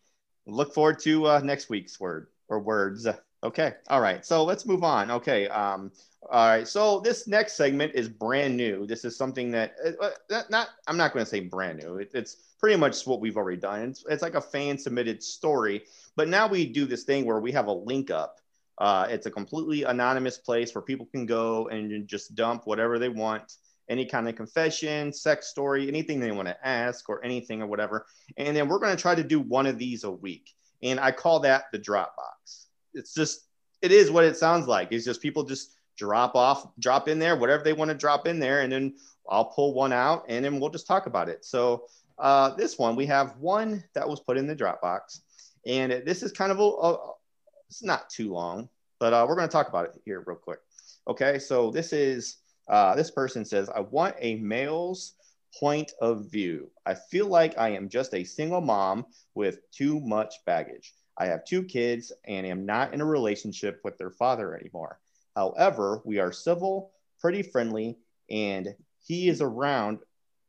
Look forward to uh, next week's word. Or words. Okay. All right. So let's move on. Okay. Um, all right. So this next segment is brand new. This is something that uh, not, I'm not going to say brand new. It, it's pretty much what we've already done. It's, it's like a fan submitted story, but now we do this thing where we have a link up. Uh, it's a completely anonymous place where people can go and just dump whatever they want. Any kind of confession, sex story, anything they want to ask or anything or whatever. And then we're going to try to do one of these a week. And I call that the Dropbox. It's just, it is what it sounds like. It's just people just drop off, drop in there, whatever they want to drop in there. And then I'll pull one out and then we'll just talk about it. So uh, this one, we have one that was put in the Dropbox. And this is kind of, a, a it's not too long, but uh, we're going to talk about it here real quick. Okay, so this is, uh, this person says, I want a male's point of view. I feel like I am just a single mom with too much baggage. I have two kids and am not in a relationship with their father anymore. However, we are civil, pretty friendly, and he is around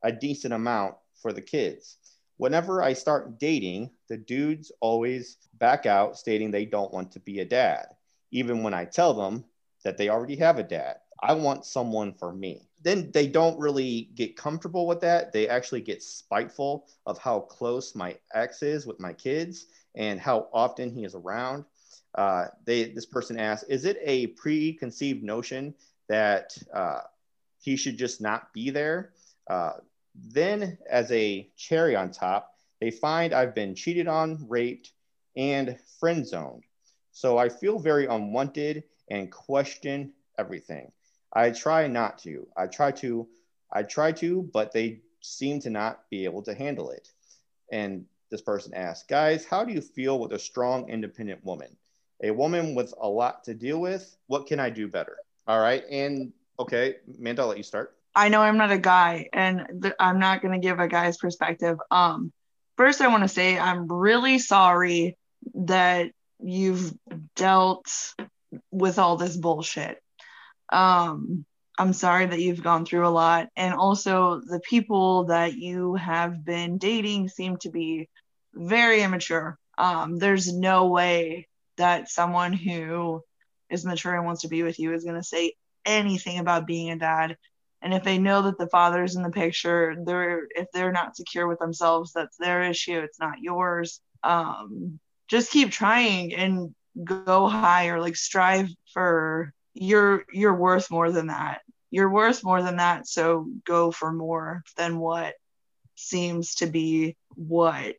a decent amount for the kids. Whenever I start dating, the dudes always back out, stating they don't want to be a dad, even when I tell them that they already have a dad. I want someone for me. Then they don't really get comfortable with that. They actually get spiteful of how close my ex is with my kids and how often he is around. Uh, they, this person asks, is it a preconceived notion that uh, he should just not be there? Uh, then as a cherry on top, they find I've been cheated on, raped, and friend zoned. So I feel very unwanted and question everything. I try not to. I try to, I try to, but they seem to not be able to handle it. And this person asks, guys, how do you feel with a strong, independent woman? A woman with a lot to deal with? What can I do better? All right. And okay, Amanda, I'll let you start. I know I'm not a guy and th- I'm not going to give a guy's perspective. Um, first, I want to say I'm really sorry that you've dealt with all this bullshit. Um, I'm sorry that you've gone through a lot. And also the people that you have been dating seem to be very immature. Um, there's no way that someone who is mature and wants to be with you is going to say anything about being a dad. And if they know that the father's in the picture, they're, if they're not secure with themselves, that's their issue. It's not yours. Um, just keep trying and go higher, like strive for, You're you're worth more than that. You're worth more than that. So go for more than what seems to be what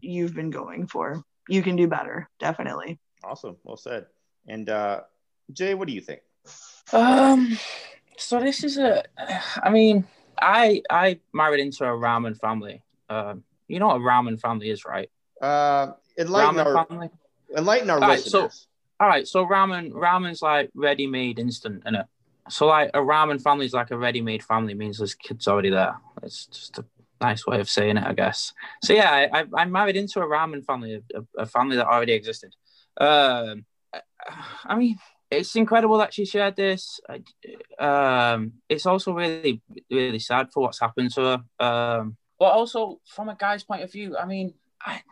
you've been going for. You can do better, definitely. Awesome, well said. And uh, Jay, what do you think? Um, so this is a. I mean, I I married into a ramen family. Um, You know what a ramen family is, right? Uh, enlighten ramen our family. Enlighten our all listeners. Right, so, all right, so ramen ramen's like ready-made instant, innit? So like a ramen family is like a ready-made family, means there's kids already there. It's just a nice way of saying it, I guess. So yeah, I I married into a ramen family, a, a family that already existed. Um, I mean, it's incredible that she shared this. Um, it's also really, really sad for what's happened to her. Um, but also from a guy's point of view, I mean, I,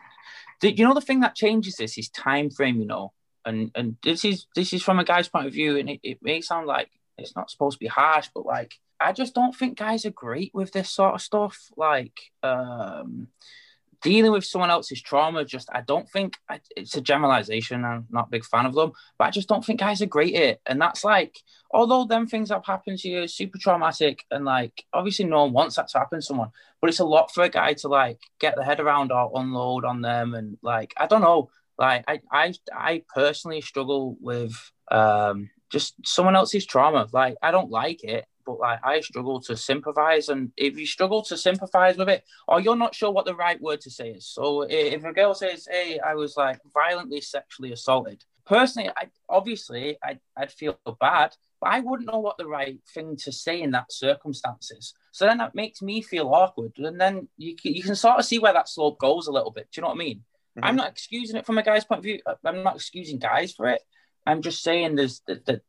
the, you know, the thing that changes this is time frame, you know, and and this is this is from a guy's point of view, and it, it may sound like it's not supposed to be harsh, but like, I just don't think guys are great with this sort of stuff. Like, um, dealing with someone else's trauma, just, I don't think, I, it's a generalization, I'm not a big fan of them, but I just don't think guys are great at it. And that's like, although them things that have happened to you is super traumatic, and like, obviously no one wants that to happen to someone, but it's a lot for a guy to like, get their head around or unload on them. And like, I don't know, like, I, I, I personally struggle with um, just someone else's trauma. Like, I don't like it, but like, I struggle to sympathize. And if you struggle to sympathize with it, or you're not sure what the right word to say is. So if a girl says, hey, I was like violently sexually assaulted, personally, I obviously I, I'd feel bad, but I wouldn't know what the right thing to say in that circumstances. So then that makes me feel awkward. And then you can, you can sort of see where that slope goes a little bit. Do you know what I mean? Mm-hmm. I'm not excusing it from a guy's point of view. I'm not excusing guys for it. I'm just saying there's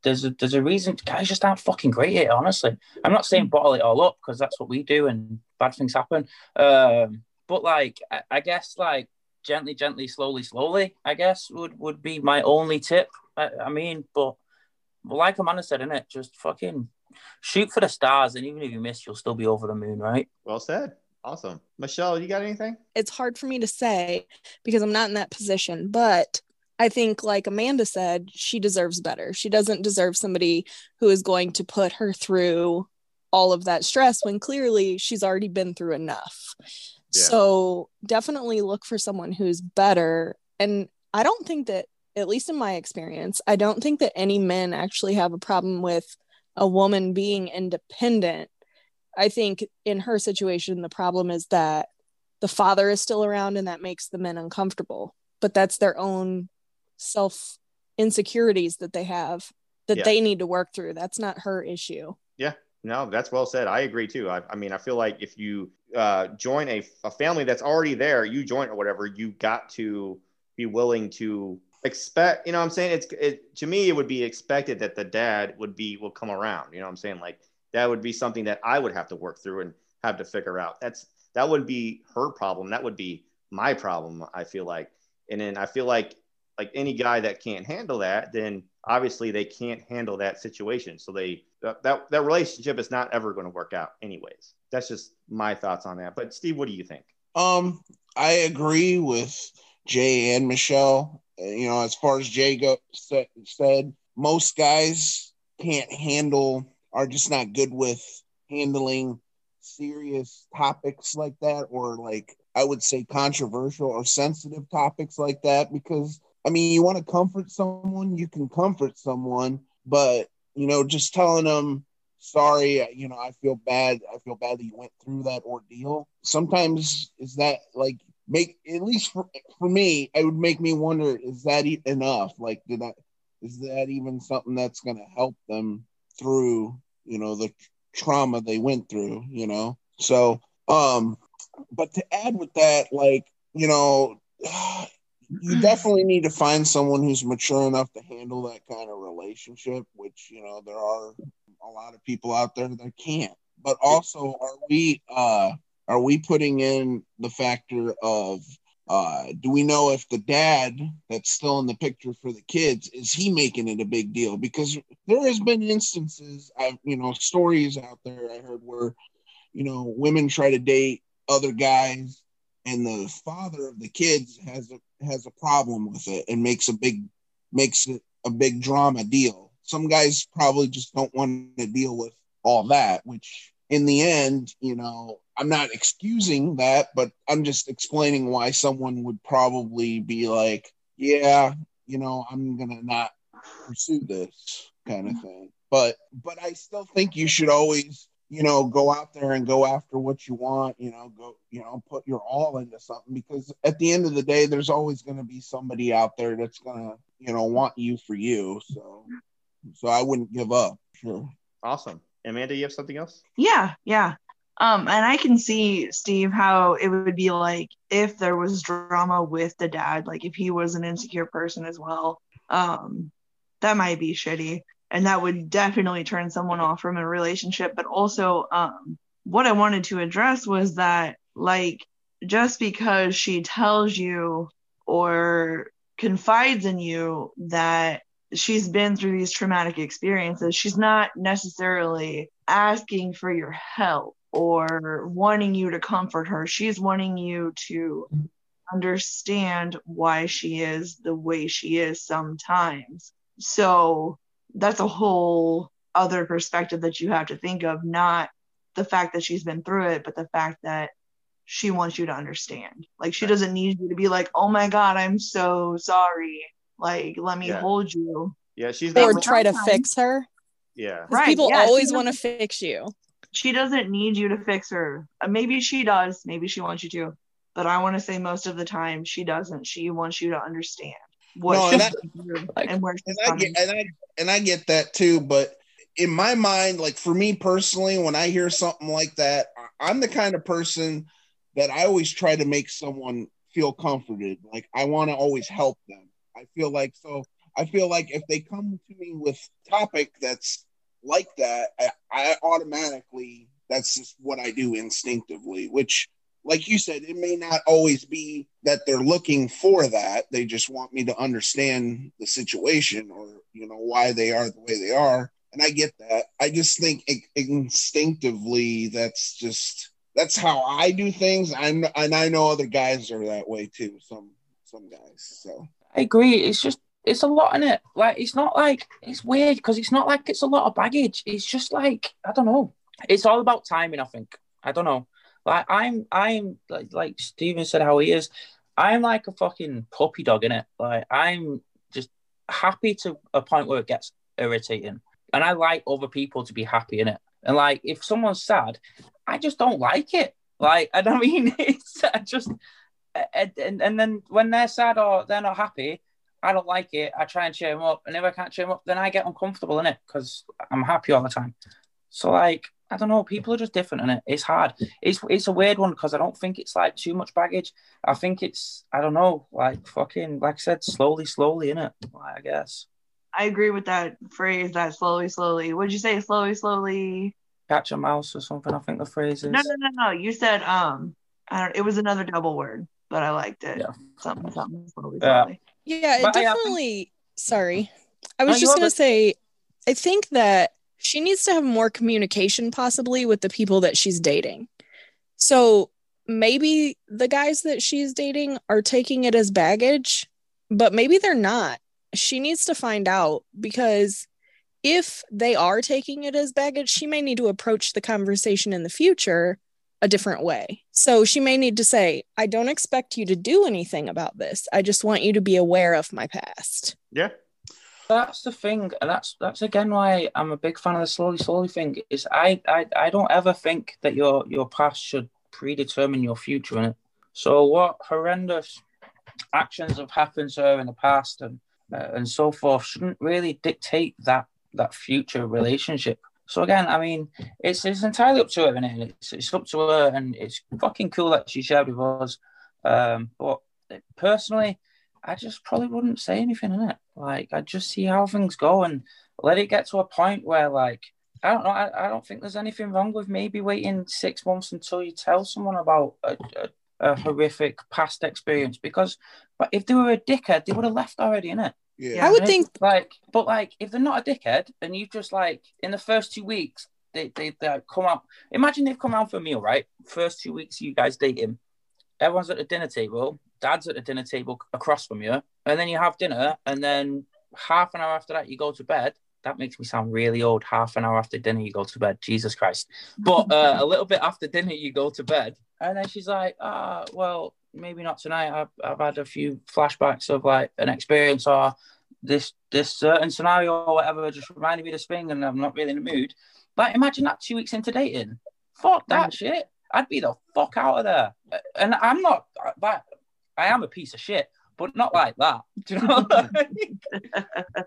there's a, there's a reason guys just aren't fucking great at it, honestly. I'm not saying bottle it all up, because that's what we do and bad things happen. Um, but, like, I, I guess, like, gently, gently, slowly, slowly, I guess, would, would be my only tip. I, I mean, but, but like Amanda said, innit, just fucking shoot for the stars, and even if you miss, you'll still be over the moon, right? Well said. Awesome. Michelle, you got anything? It's hard for me to say because I'm not in that position, but I think, like Amanda said, she deserves better. She doesn't deserve somebody who is going to put her through all of that stress when clearly she's already been through enough. Yeah. So definitely look for someone who's better. And I don't think that, at least in my experience, I don't think that any men actually have a problem with a woman being independent. I think in her situation, the problem is that the father is still around, and that makes the men uncomfortable. But that's their own self insecurities that they have that yeah. they need to work through. That's not her issue. Yeah, no, that's well said. I agree too. I, I mean, I feel like if you uh, join a, a family that's already there, you join or whatever, you got to be willing to expect, you know what I'm saying? It's it, to me, it would be expected that the dad would be, will come around. You know what I'm saying? Like that would be something that I would have to work through and have to figure out. That's, that would be her problem. That would be my problem. I feel like, and then I feel like, like any guy that can't handle that, then obviously they can't handle that situation. So they, that, that relationship is not ever going to work out anyways. That's just my thoughts on that. But Steve, what do you think? Um, I agree with Jay and Michelle. You know, as far as Jay go, said, most guys can't handle, are just not good with handling serious topics like that, or like I would say controversial or sensitive topics like that, because I mean, you want to comfort someone, you can comfort someone, but, you know, just telling them, sorry, you know, I feel bad. I feel bad that you went through that ordeal. Sometimes is that like, make, at least for, for me, it would make me wonder, is that e- enough? Like, did I, is that even something that's going to help them through, you know, the trauma they went through, you know? So, um, but to add with that, like, you know, you definitely need to find someone who's mature enough to handle that kind of relationship, which, you know, there are a lot of people out there that can't. But also, are we uh, are we putting in the factor of uh, do we know if the dad that's still in the picture for the kids, is he making it a big deal? Because there has been instances, I've, you know, stories out there I heard where, you know, women try to date other guys, and the father of the kids has a has a problem with it and makes a big makes it a big drama deal. Some guys probably just don't want to deal with all that, which in the end, you know, I'm not excusing that, but I'm just explaining why someone would probably be like, yeah, you know, I'm gonna not pursue this kind of thing. But but I still think you should always you know, go out there and go after what you want, you know, go, you know, put your all into something, because at the end of the day, there's always going to be somebody out there that's going to, you know, want you for you. So, so I wouldn't give up. Sure. Awesome. Amanda, you have something else? Yeah. Yeah. Um, and I can see, Steve, how it would be like if there was drama with the dad, like if he was an insecure person as well, um, that might be shitty. And that would definitely turn someone off from a relationship. But also, um, what I wanted to address was that, like, just because she tells you or confides in you that she's been through these traumatic experiences, she's not necessarily asking for your help or wanting you to comfort her. She's wanting you to understand why she is the way she is sometimes. So that's a whole other perspective that you have to think of, not the fact that she's been through it, but the fact that she wants you to understand. Like, she doesn't need you to be like, oh my God, I'm so sorry. Like, let me yeah. hold you. Yeah, she's not. Or really try to time. fix her. Yeah. Right. People yeah, always want to fix you. She doesn't need you to fix her. Maybe she does. Maybe she wants you to. But I want to say most of the time, she doesn't. She wants you to understand what no, she's doing like, and where she's and I get, and I, and I get that too. But in my mind, like for me personally, when I hear something like that, I'm the kind of person that I always try to make someone feel comforted. Like, I want to always help them. I feel like so. I feel like if they come to me with a topic that's like that, I, I automatically, that's just what I do instinctively, which, like you said, it may not always be that they're looking for that. They just want me to understand the situation or, you know, why they are the way they are. And I get that. I just think it, instinctively, that's just, that's how I do things. I'm, and I know other guys are that way too. Some, some guys. So I agree. It's just, it's a lot in it. Like, it's not like, it's weird because it's not like it's a lot of baggage. It's just like, I don't know. It's all about timing, I think. I don't know. Like, I'm, I'm like, like Steven said how he is. I'm like a fucking puppy dog, innit? Like, I'm just happy to a point where it gets irritating. And I like other people to be happy, innit? And like, if someone's sad, I just don't like it. Like, I don't mean it's I just, and, and, and then when they're sad or they're not happy, I don't like it. I try and cheer him up. And if I can't cheer him up, then I get uncomfortable, innit? Because I'm happy all the time. So, like, I don't know. People are just different, innit? It's hard. It's it's a weird one because I don't think it's, like, too much baggage. I think it's, I don't know, like, fucking, like I said, slowly, slowly, innit? Like, I guess. I agree with that phrase, that slowly, slowly. What did you say? Slowly, slowly? Catch a mouse or something, I think the phrase is. No, no, no, no. You said, um, I don't, it was another double word, but I liked it. Yeah. Something, something, slowly, slowly. Yeah. Yeah, it definitely. Sorry. I was just going to say, I think that she needs to have more communication possibly with the people that she's dating. So maybe the guys that she's dating are taking it as baggage, but maybe they're not. She needs to find out, because if they are taking it as baggage, she may need to approach the conversation in the future a different way. So she may need to say, I don't expect you to do anything about this. I just want you to be aware of my past. Yeah. That's the thing. And that's, that's again, why I'm a big fan of the slowly, slowly thing is I, I, I don't ever think that your, your past should predetermine your future in it. So what horrendous actions have happened to her in the past and, uh, and so forth shouldn't really dictate that, that future relationship. So again, I mean, it's it's entirely up to her, and it? it's it's up to her, and it's fucking cool that she shared with us. Um, but personally, I just probably wouldn't say anything in it. Like, I just see how things go and let it get to a point where, like, I don't know. I, I don't think there's anything wrong with maybe waiting six months until you tell someone about a, a, a horrific past experience, because, but if they were a dickhead, they would have left already, innit? Yeah. I would think like, but like, if they're not a dickhead and you just like in the first two weeks they they, they come out. Imagine they've come out for a meal, right? First two weeks you guys date him. Everyone's at the dinner table. Dad's at the dinner table across from you, and then you have dinner, and then half an hour after that you go to bed. That makes me sound really old. Half an hour after dinner you go to bed. Jesus Christ! But uh, a little bit after dinner you go to bed, and then she's like, ah, oh, well. Maybe not tonight. I've, I've had a few flashbacks of like an experience or this this certain scenario or whatever just reminded me of this thing, and I'm not really in the mood. Like, imagine that two weeks into dating. Fuck that shit. I'd be the fuck out of there. And I'm not, like, I am a piece of shit, but not like that. Do you know what I mean?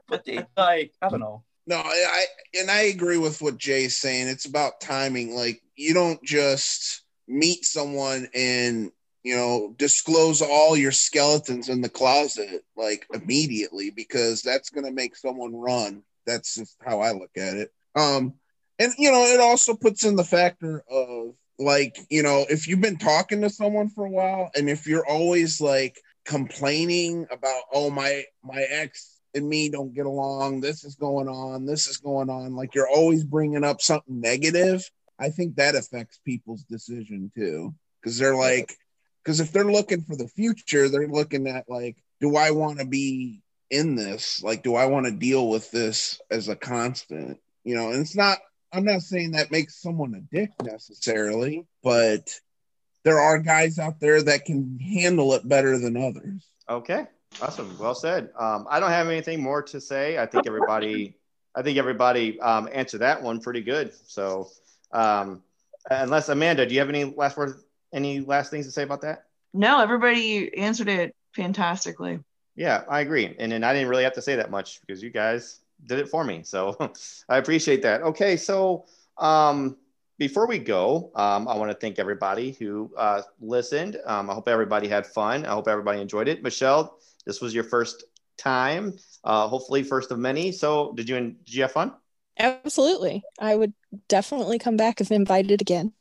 But they, like, I don't know. No, I and I agree with what Jay's saying. It's about timing. Like, you don't just meet someone and, you know, disclose all your skeletons in the closet, like, immediately, because that's going to make someone run. That's just how I look at it. Um, and, you know, it also puts in the factor of, like, you know, if you've been talking to someone for a while, and if you're always, like, complaining about, oh, my my ex and me don't get along, this is going on, this is going on, like, you're always bringing up something negative, I think that affects people's decision, too. Because they're like, because if they're looking for the future, they're looking at, like, do I want to be in this? Like, do I want to deal with this as a constant? You know, and it's not, I'm not saying that makes someone a dick necessarily, but there are guys out there that can handle it better than others. Okay. Awesome. Well said. Um, I don't have anything more to say. I think everybody, I think everybody um, answered that one pretty good. So um, unless Amanda, do you have any last words, any last things to say about that? No, everybody answered it fantastically. Yeah, I agree. And then I didn't really have to say that much because you guys did it for me. So I appreciate that. Okay. So um, before we go, um, I want to thank everybody who uh, listened. Um, I hope everybody had fun. I hope everybody enjoyed it. Michelle, this was your first time, uh, hopefully first of many. So did you, did you have fun? Absolutely. I would definitely come back if invited again.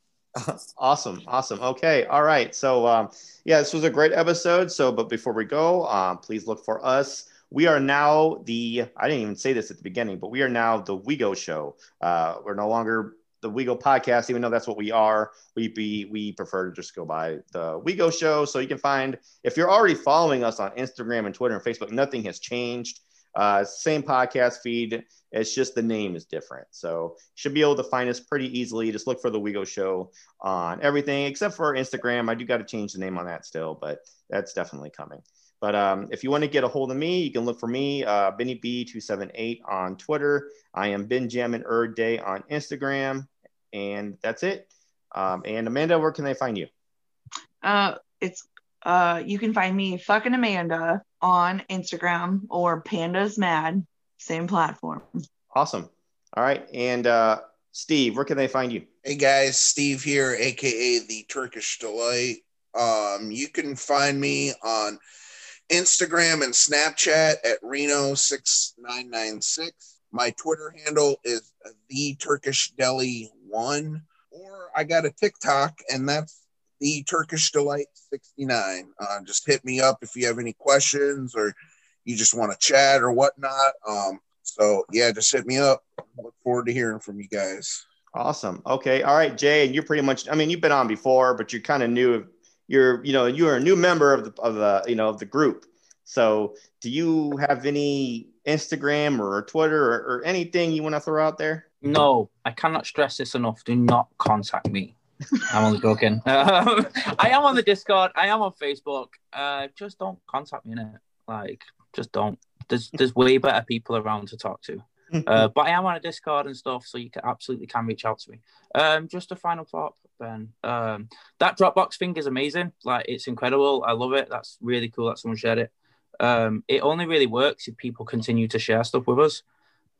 Awesome. Awesome. Okay. All right. So um, yeah, this was a great episode. So, but before we go, um, please look for us. We are now the, I didn't even say this at the beginning, but we are now the WeGo Show. Uh, we're no longer the WeGo Podcast, even though that's what we are. We be we prefer to just go by the WeGo Show. So you can find, if you're already following us on Instagram and Twitter and Facebook, nothing has changed. Uh, same podcast feed. It's just the name is different. So you should be able to find us pretty easily. Just look for the WeGo Show on everything except for Instagram. I do got to change the name on that still, but that's definitely coming. But um, if you want to get a hold of me, you can look for me, uh, Benny B two seventy-eight on Twitter. I am Benjamin Erdei on Instagram. And that's it. Um, and Amanda, where can they find you? Uh, it's uh, you can find me, fucking Amanda, on Instagram or Pandas Mad, same platform. Awesome. All right. And uh, Steve, where can they find you? Hey, guys. Steve here, a k a the Turkish Delight. Um, you can find me on Instagram and Snapchat at Reno six nine nine six. My Twitter handle is the Turkish Deli one, or I got a TikTok, and that's the Turkish Delight sixty-nine. Uh, just hit me up if you have any questions or you just want to chat or whatnot. Um, so yeah, just hit me up. Look forward to hearing from you guys. Awesome. Okay. All right, Jay, and you're pretty much, I mean, you've been on before, but you're kind of new. You're, you know, you are a new member of the, of the, you know, of the group. So do you have any Instagram or Twitter or, or anything you want to throw out there? No, I cannot stress this enough. Do not contact me. I'm only joking. Um, I am on the Discord. I am on Facebook. Uh, just don't contact me in it. Like, just don't. There's, there's way better people around to talk to. Uh, but I am on a Discord and stuff, so you can absolutely can reach out to me. Um, just a final thought, Ben. Um, that Dropbox thing is amazing. Like, it's incredible. I love it. That's really cool that someone shared it. Um, it only really works if people continue to share stuff with us.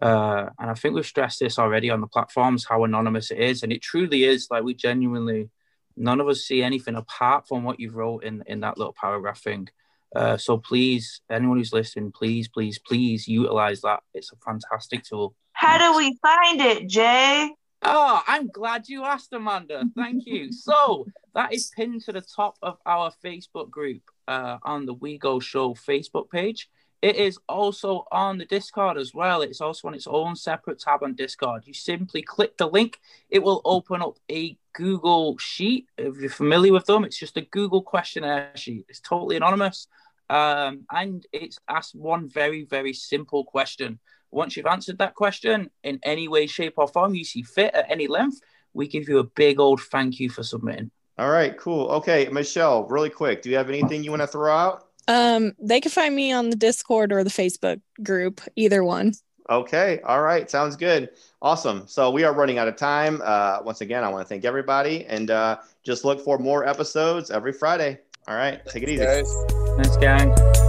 Uh, and I think we've stressed this already on the platforms, how anonymous it is. And it truly is, like, we genuinely, none of us see anything apart from what you've wrote in, in that little paragraph thing. Uh, so please, anyone who's listening, please, please, please utilize that. It's a fantastic tool. How do we find it, Jay? Oh, I'm glad you asked, Amanda. Thank you. So that is pinned to the top of our Facebook group uh, on the WeGo Show Facebook page. It is also on the Discord as well. It's also on its own separate tab on Discord. You simply click the link. It will open up a Google sheet. If you're familiar with them, it's just a Google questionnaire sheet. It's totally anonymous. Um, and it's asked one very, very simple question. Once you've answered that question in any way, shape, or form you see fit at any length, we give you a big old thank you for submitting. All right, cool. Okay, Michelle, really quick, do you have anything you want to throw out? Um, they can find me on the Discord or the Facebook group, either one. Okay. All right. Sounds good. Awesome. So we are running out of time. Uh, once again, I want to thank everybody and uh, just look for more episodes every Friday. All right. Take it easy. Thanks, guys. Thanks, guys.